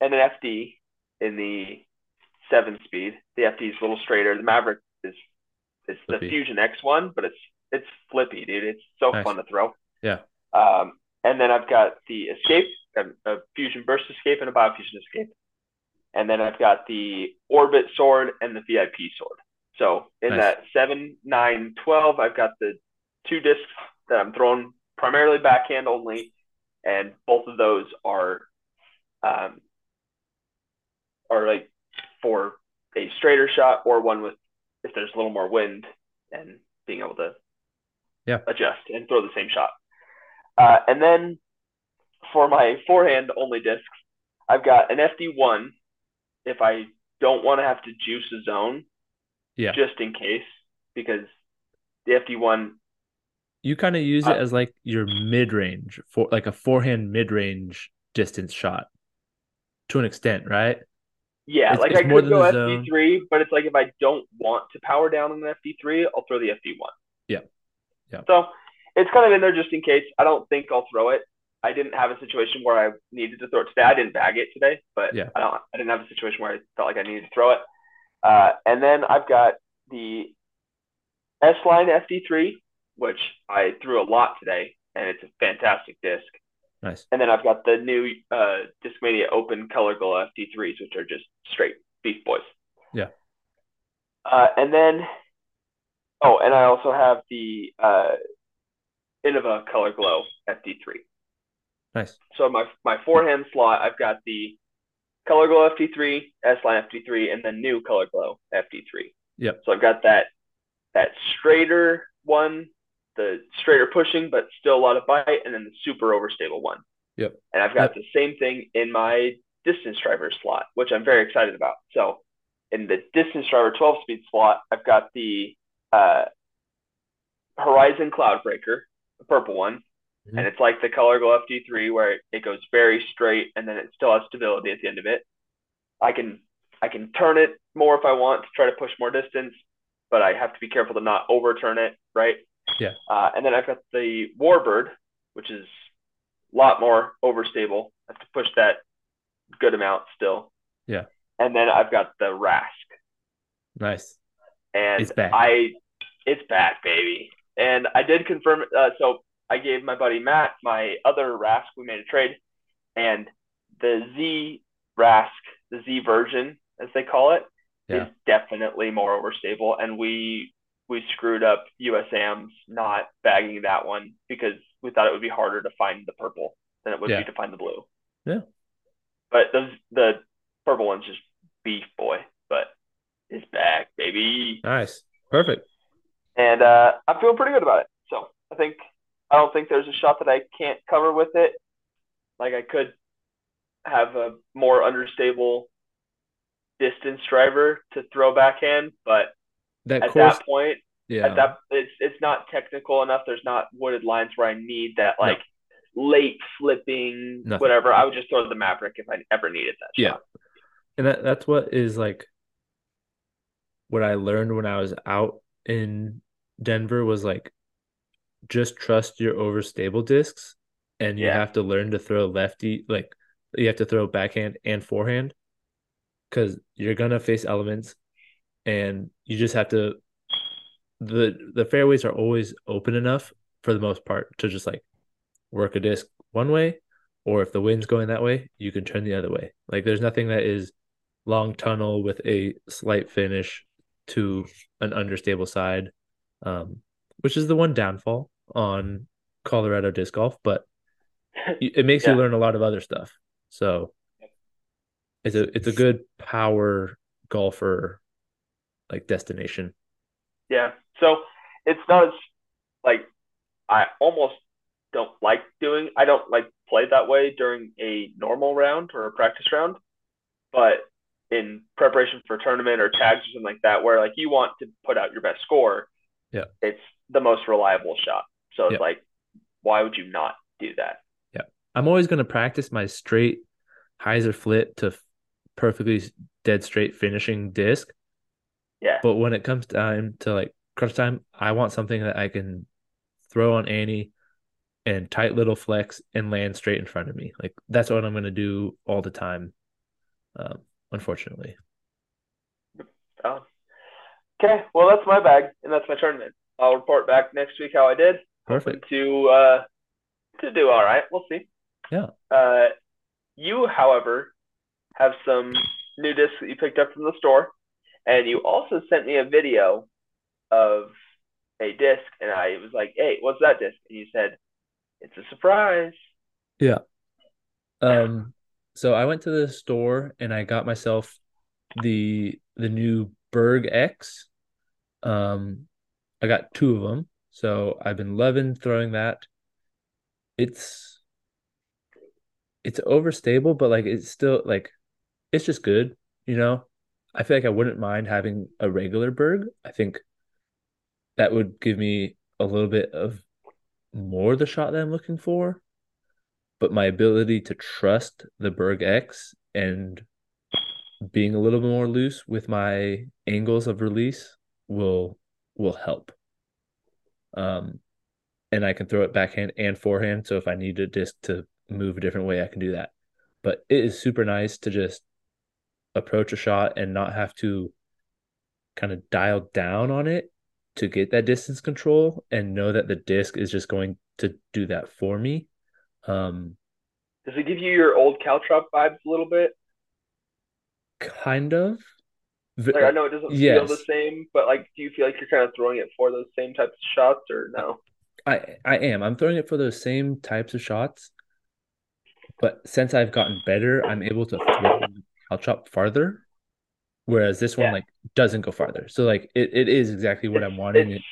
and an FD in the 7-speed. The FD is a little straighter. The Maverick is it's flippy. The Fusion X one, but it's flippy, dude. It's so nice. Fun to throw. Yeah. And then I've got the Escape, a Fusion Burst Escape, and a Biofusion Escape. And then I've got the Orbit Sword and the VIP Sword. So in nice. That 7, 9, 12, I've got the two discs that I'm throwing primarily backhand only. And both of those are like for a straighter shot or one with, if there's a little more wind and being able to adjust and throw the same shot. And then for my forehand only discs, I've got an FD1 if I don't want to have to juice a zone, just in case, because the FD1 you kind of use it as like your mid-range for like a forehand mid-range distance shot to an extent, right? Yeah, it's, like it's I could go FD3, but it's like if I don't want to power down on the FD3, I'll throw the FD1. Yeah. So it's kind of in there just in case. I don't think I'll throw it. I didn't have a situation where I needed to throw it today. I didn't bag it today, but I didn't have a situation where I felt like I needed to throw it. And then I've got the S-Line FD3, which I threw a lot today, and it's a fantastic disc. Nice. And then I've got the new Discmania Open Color Glow FD3s, which are just straight beef boys. Yeah. And then, and I also have the Innova Color Glow FD3. Nice. So my forehand slot, I've got the Color Glow FD3, S-Line FD3, and the new Color Glow FD3. Yep. So I've got that straighter one, the straighter pushing, but still a lot of bite, and then the super overstable one. Yep. And I've got the same thing in my distance driver slot, which I'm very excited about. So in the distance driver 12-speed slot, I've got the Horizon Cloudbreaker, the purple one. And it's like the Color Glow FD3 where it goes very straight and then it still has stability at the end of it. I can turn it more if I want to try to push more distance, but I have to be careful to not overturn it, right? Yeah. And then I've got the Warbird, which is a lot more overstable. I have to push that good amount still. Yeah. And then I've got the Rask. Nice. And it's back, baby. And I did confirm so I gave my buddy Matt my other Rask. We made a trade, and the Z Rask, the Z version, as they call it, is definitely more overstable. And we screwed up USAM's not bagging that one because we thought it would be harder to find the purple than it would be to find the blue. Yeah. But the purple one's just beef boy, but it's back, baby. Nice. Perfect. And I'm feeling pretty good about it. So I don't think there's a shot that I can't cover with it. Like I could have a more understable distance driver to throw backhand, but at that point, it's not technical enough. There's not wooded lines where I need that late flipping whatever. I would just throw the Maverick if I ever needed that shot. And that's what is like what I learned when I was out in Denver was like, just trust your overstable discs, and you have to learn to throw lefty. Like you have to throw backhand and forehand because you're gonna face elements, and you just have to. The fairways are always open enough for the most part to just like work a disc one way, or if the wind's going that way, you can turn the other way. Like there's nothing that is long tunnel with a slight finish to an understable side. Which is the one downfall on Colorado disc golf, but it makes you learn a lot of other stuff. So it's a good power golfer like destination. Yeah. So it's not as like I almost don't like doing. I don't like play that way during a normal round or a practice round, but in preparation for tournament or tags or something like that, where like you want to put out your best score. Yeah. It's the most reliable shot. So it's like, why would you not do that? Yeah. I'm always going to practice my straight hyzer flip to perfectly dead straight finishing disc. Yeah. But when it comes time to like crunch time, I want something that I can throw on Annie, and tight little flex and land straight in front of me. Like, that's what I'm going to do all the time, unfortunately. Oh. Okay, well, that's my bag, and that's my tournament. I'll report back next week how I did. Perfect. To do all right. We'll see. Yeah. You, however, have some new discs that you picked up from the store, and you also sent me a video of a disc, and I was like, "Hey, what's that disc?" And you said, "It's a surprise." Yeah. So I went to the store and I got myself the new Berg X. I got two of them, so I've been loving throwing that. It's overstable, but like, it's still like, it's just good, you know. I feel like I wouldn't mind having a regular Berg. I think that would give me a little bit of more the shot that I'm looking for, but my ability to trust the Berg X and being a little more loose with my angles of release will help. And I can throw it backhand and forehand, so if I need a disc to move a different way, I can do that. But it is super nice to just approach a shot and not have to kind of dial down on it to get that distance control, and know that the disc is just going to do that for me. Does it give you your old Caltrop vibes a little bit? Kind of. Like, I know it doesn't feel the same, but like, do you feel like you're kind of throwing it for those same types of shots, or no? I am. I'm throwing it for those same types of shots, but since I've gotten better, I'm able to throw Caltrop farther, whereas this one like doesn't go farther. So like it is exactly what I'm wanting. It's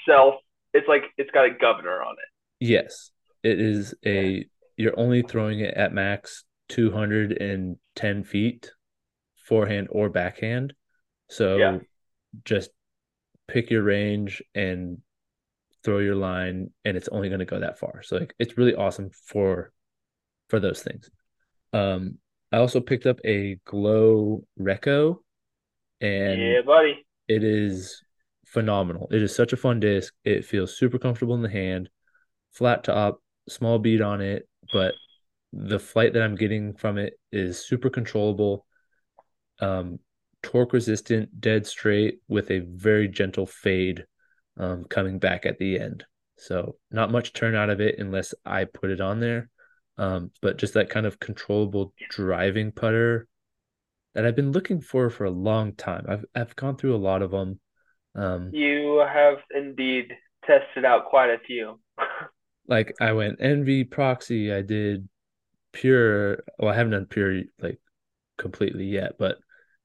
like it's got a governor on it. Yes, it is a. You're only throwing it at max 210 feet, forehand or backhand. So just pick your range and throw your line, and it's only going to go that far. So like, it's really awesome for those things. I also picked up a Glow Reco, and it is phenomenal. It is such a fun disc. It feels super comfortable in the hand, flat top, small bead on it, but the flight that I'm getting from it is super controllable, torque resistant, dead straight with a very gentle fade coming back at the end. So not much turn out of it unless I put it on there. But just that kind of controllable driving putter that I've been looking for a long time. I've gone through a lot of them. You have indeed tested out quite a few. Like, I went Envy, Proxy, I did Pure. Well, I haven't done Pure like completely yet, but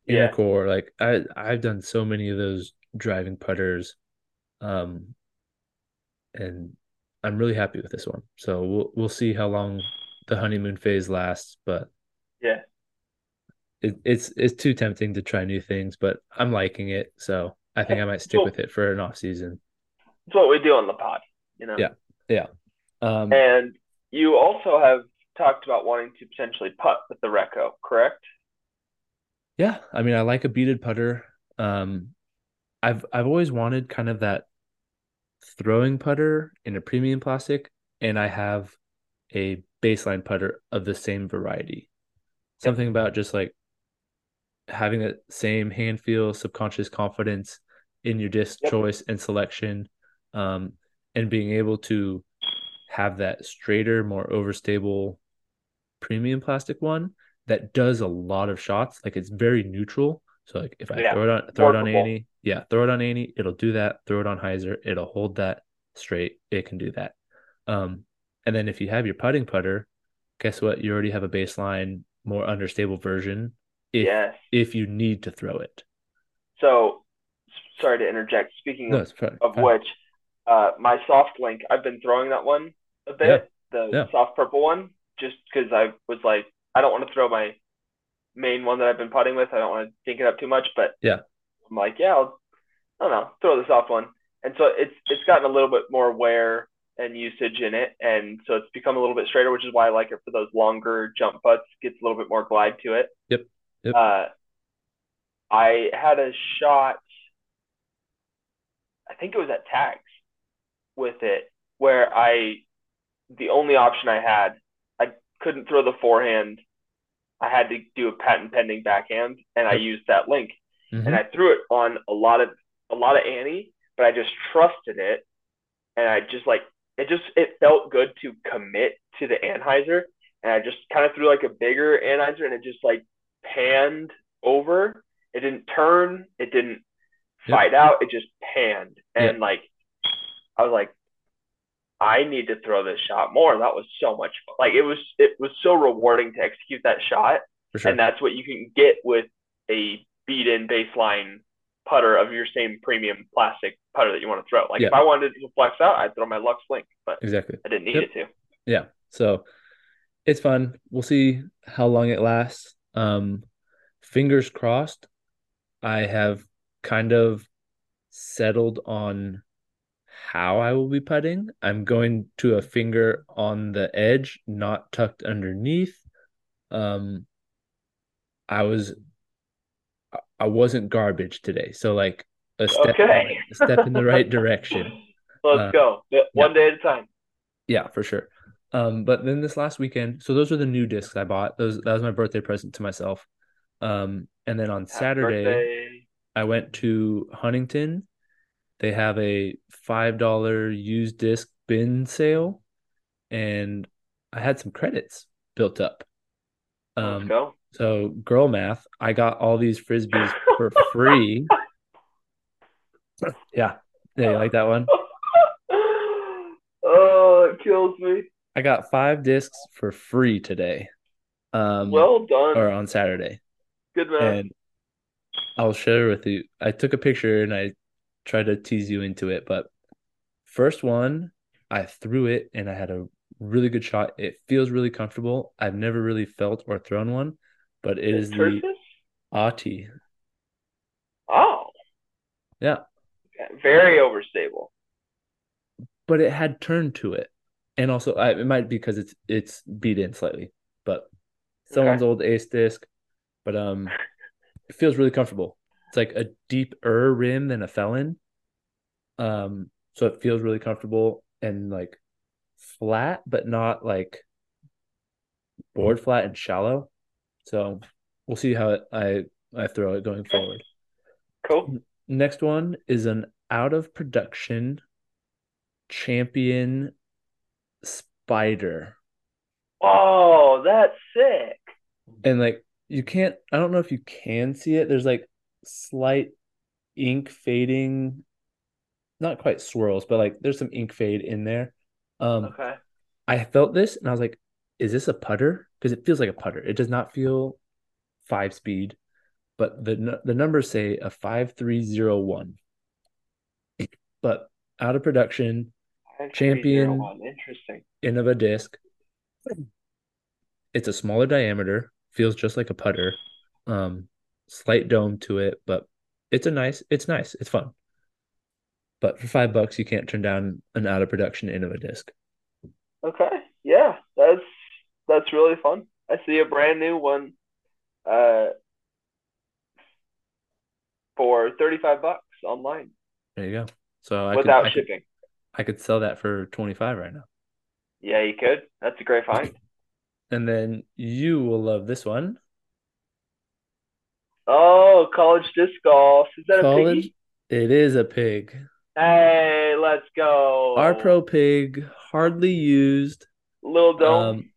Intercore. Like, I've done so many of those driving putters, and I'm really happy with this one. So we'll see how long the honeymoon phase lasts, but it's too tempting to try new things, but I'm liking it, so I think I might stick with it for an off season. It's what we do on the pod, you know. Yeah. And you also have talked about wanting to potentially putt with the Reco, correct? Yeah, I mean, I like a beaded putter. I've always wanted kind of that throwing putter in a premium plastic, and I have a baseline putter of the same variety. Something about just like having that same hand feel, subconscious confidence in your disc choice and selection, and being able to have that straighter, more overstable premium plastic one that does a lot of shots. Like, it's very neutral. So like, if I throw it on Annie, throw it on Annie, it'll do that. Throw it on Heiser, it'll hold that straight. It can do that. And then if you have your putting putter, guess what? You already have a baseline, more understable version if you need to throw it. So, sorry to interject. Speaking of which, my Soft Link, I've been throwing that one a bit, the soft purple one, just because I was like, I don't want to throw my main one that I've been putting with. I don't want to think it up too much, but I'm like, I don't know, throw the soft one. And so it's gotten a little bit more wear and usage in it, and so it's become a little bit straighter, which is why I like it for those longer jump putts. Gets a little bit more glide to it. Yep. I had a shot, I think it was at Tags, with it, where I the only option I had. I couldn't throw the forehand. I had to do a patent pending backhand, and I used that link. Mm-hmm. And I threw it on a lot of Annie, but I just trusted it, and I just like it. Just it felt good to commit to the Anheuser, and I just kind of threw like a bigger Anheuser, and it just like panned over. It didn't turn. It didn't fight out. It just panned, and like I was like, I need to throw this shot more. That was so much fun. Like it was so rewarding to execute that shot, for sure. And that's what you can get with a beat-in baseline putter of your same premium plastic putter that you want to throw. Like if I wanted to flex out, I'd throw my Lux Link, but exactly, I didn't need it to. Yeah, so it's fun. We'll see how long it lasts. Fingers crossed. I have kind of settled on how I will be putting. I'm going to a finger on the edge, not tucked underneath. I wasn't garbage today. So like a step in the right direction. Let's go. One day at a time. Yeah, for sure. But then this last weekend, so those are the new discs I bought. That was my birthday present to myself. And then on Saturday, I went to Huntington. They have a $5 used disc bin sale, and I had some credits built up. Let's go. So girl math, I got all these Frisbees for free. Yeah, you like that one? Oh, it kills me. I got 5 discs for free today. Well done. Or on Saturday. Good math. And I'll share with you. I took a picture and I tried to tease you into it, but first one, I threw it and I had a really good shot. It feels really comfortable. I've never really felt or thrown one, but it is the Ati. Oh. Yeah. Very overstable. But it had turn to it. And also, it might be because it's beat in slightly, but someone's old Ace disc. But it feels really comfortable. It's like a deeper rim than a Felon. So it feels really comfortable and like flat, but not like board flat and shallow. So we'll see how I throw it going forward. Cool. Next one is an out of production champion spider. Oh, that's sick. And like you can't, I don't know if you can see it. There's like slight ink fading, not quite swirls, but like there's some ink fade in there. I felt this and I was like, is this a putter? Because it feels like a putter. It does not feel 5 speed, but the numbers say a 5301. But out of production, champion Innova disc. It's a smaller diameter, feels just like a putter. Slight dome to it, but it's nice. It's fun. But for $5, you can't turn down an out of production Innova disc. Okay, yeah, that's really fun. I see a brand new one, for $35 online. There you go. So without shipping, I could sell that for $25 right now. Yeah, you could. That's a great find. And then you will love this one. Oh, college disc golf. Is that a piggy? It is a pig. Hey, let's go. Our pro pig, hardly used. Little dome.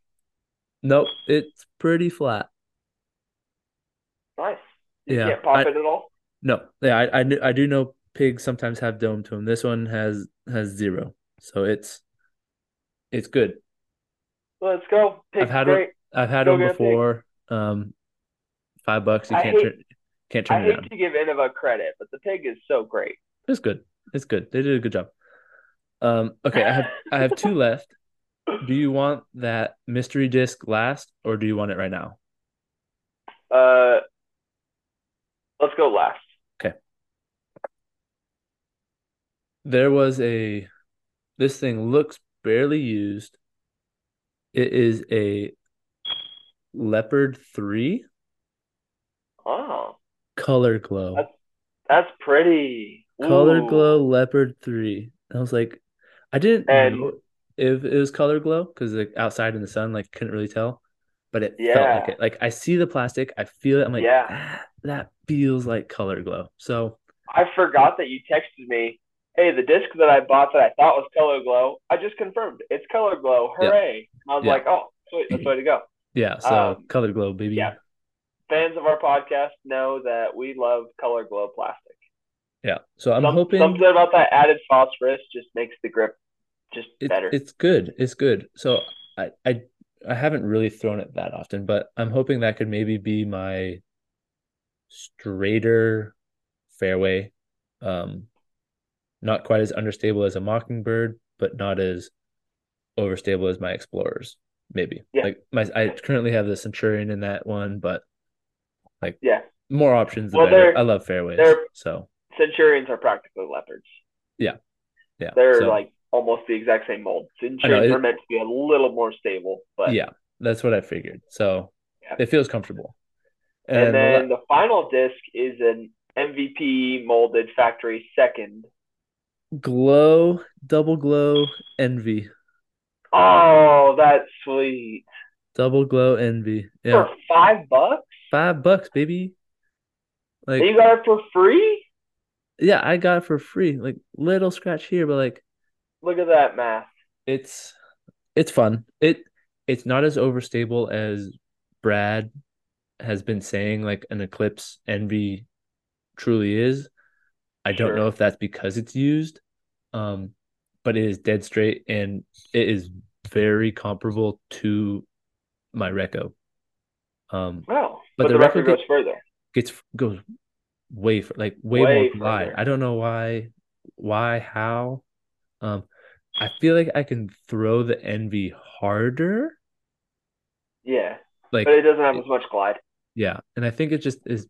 Nope, it's pretty flat. Nice. You can't pop it at all? No. Yeah, I do know pigs sometimes have dome to them. This one has zero. So it's good. Let's go. Pig's I've had one before. $5, you can't turn it down. I hate to give Innova credit, but the pig is so great. It's good. It's good. They did a good job. Okay, I have 2 left. Do you want that mystery disc last, or do you want it right now? Let's go last. Okay. There was this thing looks barely used. It is a Leopard 3. Oh. Color Glow. That's pretty. Ooh. Color Glow Leopard 3. I was like, I didn't know it was Color Glow because like outside in the sun, like couldn't really tell, but it felt like it. Like I see the plastic, I feel it. I'm like, that feels like Color Glow. So I forgot that you texted me, hey, the disc that I bought that I thought was Color Glow, I just confirmed it's Color Glow. Hooray! Yeah. I was like, oh, sweet, that's the way to go. Yeah, so Color Glow, baby. Yeah. Fans of our podcast know that we love Color Glow plastic. Yeah, so I'm hoping something about that added phosphorus just makes the grip just better. It's good. It's good. So I haven't really thrown it that often, but I'm hoping that could maybe be my straighter fairway. Not quite as understable as a Mockingbird, but not as overstable as my Explorers. Maybe like I currently have the Centurion in that one, but like more options. The better. I love fairways. So Centurions are practically Leopards. Yeah, they're like almost the exact same mold. Centurions are meant to be a little more stable, but yeah, that's what I figured. So it feels comfortable. And then the final disc is an MVP molded factory second. Glow, Double Glow, Envy. Oh, that's sweet. Double Glow Envy. Yeah. For $5? $5, baby. Like, you got it for free? Yeah, I got it for free. Like little scratch here, but like look at that math. It's fun. It's not as overstable as Brad has been saying like an Eclipse Envy truly is. I don't know if that's because it's used. But it is dead straight, and it is very comparable to my Recco. Wow. But the Recco goes further. Goes way for, like way more wide. I don't know why, how. I feel like I can throw the Envy harder. Yeah, like, but it doesn't have as much glide. Yeah, and I think it just is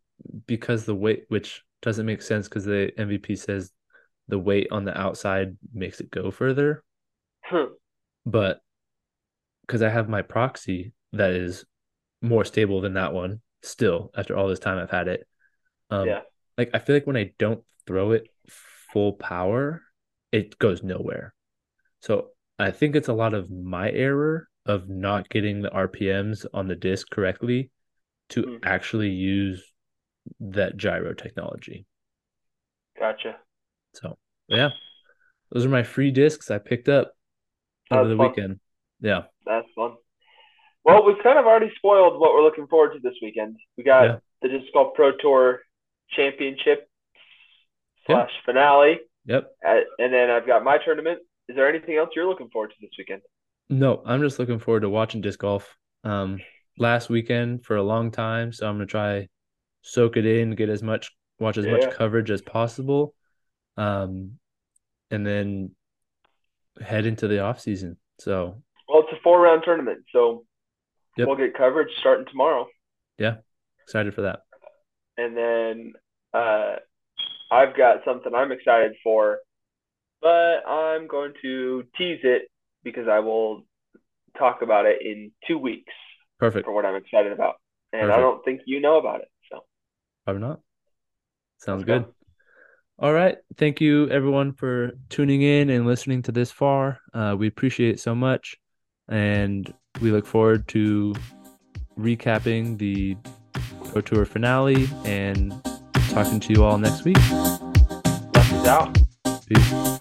because the weight, which doesn't make sense because the MVP says the weight on the outside makes it go further. But because I have my Proxy that is more stable than that one still after all this time I've had it. Like I feel like when I don't throw it full power, it goes nowhere. So I think it's a lot of my error of not getting the RPMs on the disc correctly to actually use that gyro technology. Gotcha. So, yeah, those are my free discs I picked up over the weekend. Yeah. That's fun. Well, we've kind of already spoiled what we're looking forward to this weekend. We got the Disc Golf Pro Tour Championship / finale. Yep. And then I've got my tournament. Is there anything else you're looking forward to this weekend? No, I'm just looking forward to watching disc golf. Last weekend for a long time, so I'm going to try soak it in, get as much, watch as much coverage as possible. And then head into the off season. So, well, it's a 4-round tournament, so we'll get coverage starting tomorrow. Yeah, excited for that. And then I've got something I'm excited for, but I'm going to tease it because I will talk about it in 2 weeks. Perfect. For what I'm excited about, and I don't think you know about it. So, probably not. Sounds good. Go. All right. Thank you, everyone, for tuning in and listening to this far. We appreciate it so much. And we look forward to recapping the Pro Tour finale and talking to you all next week. Peace out. Peace.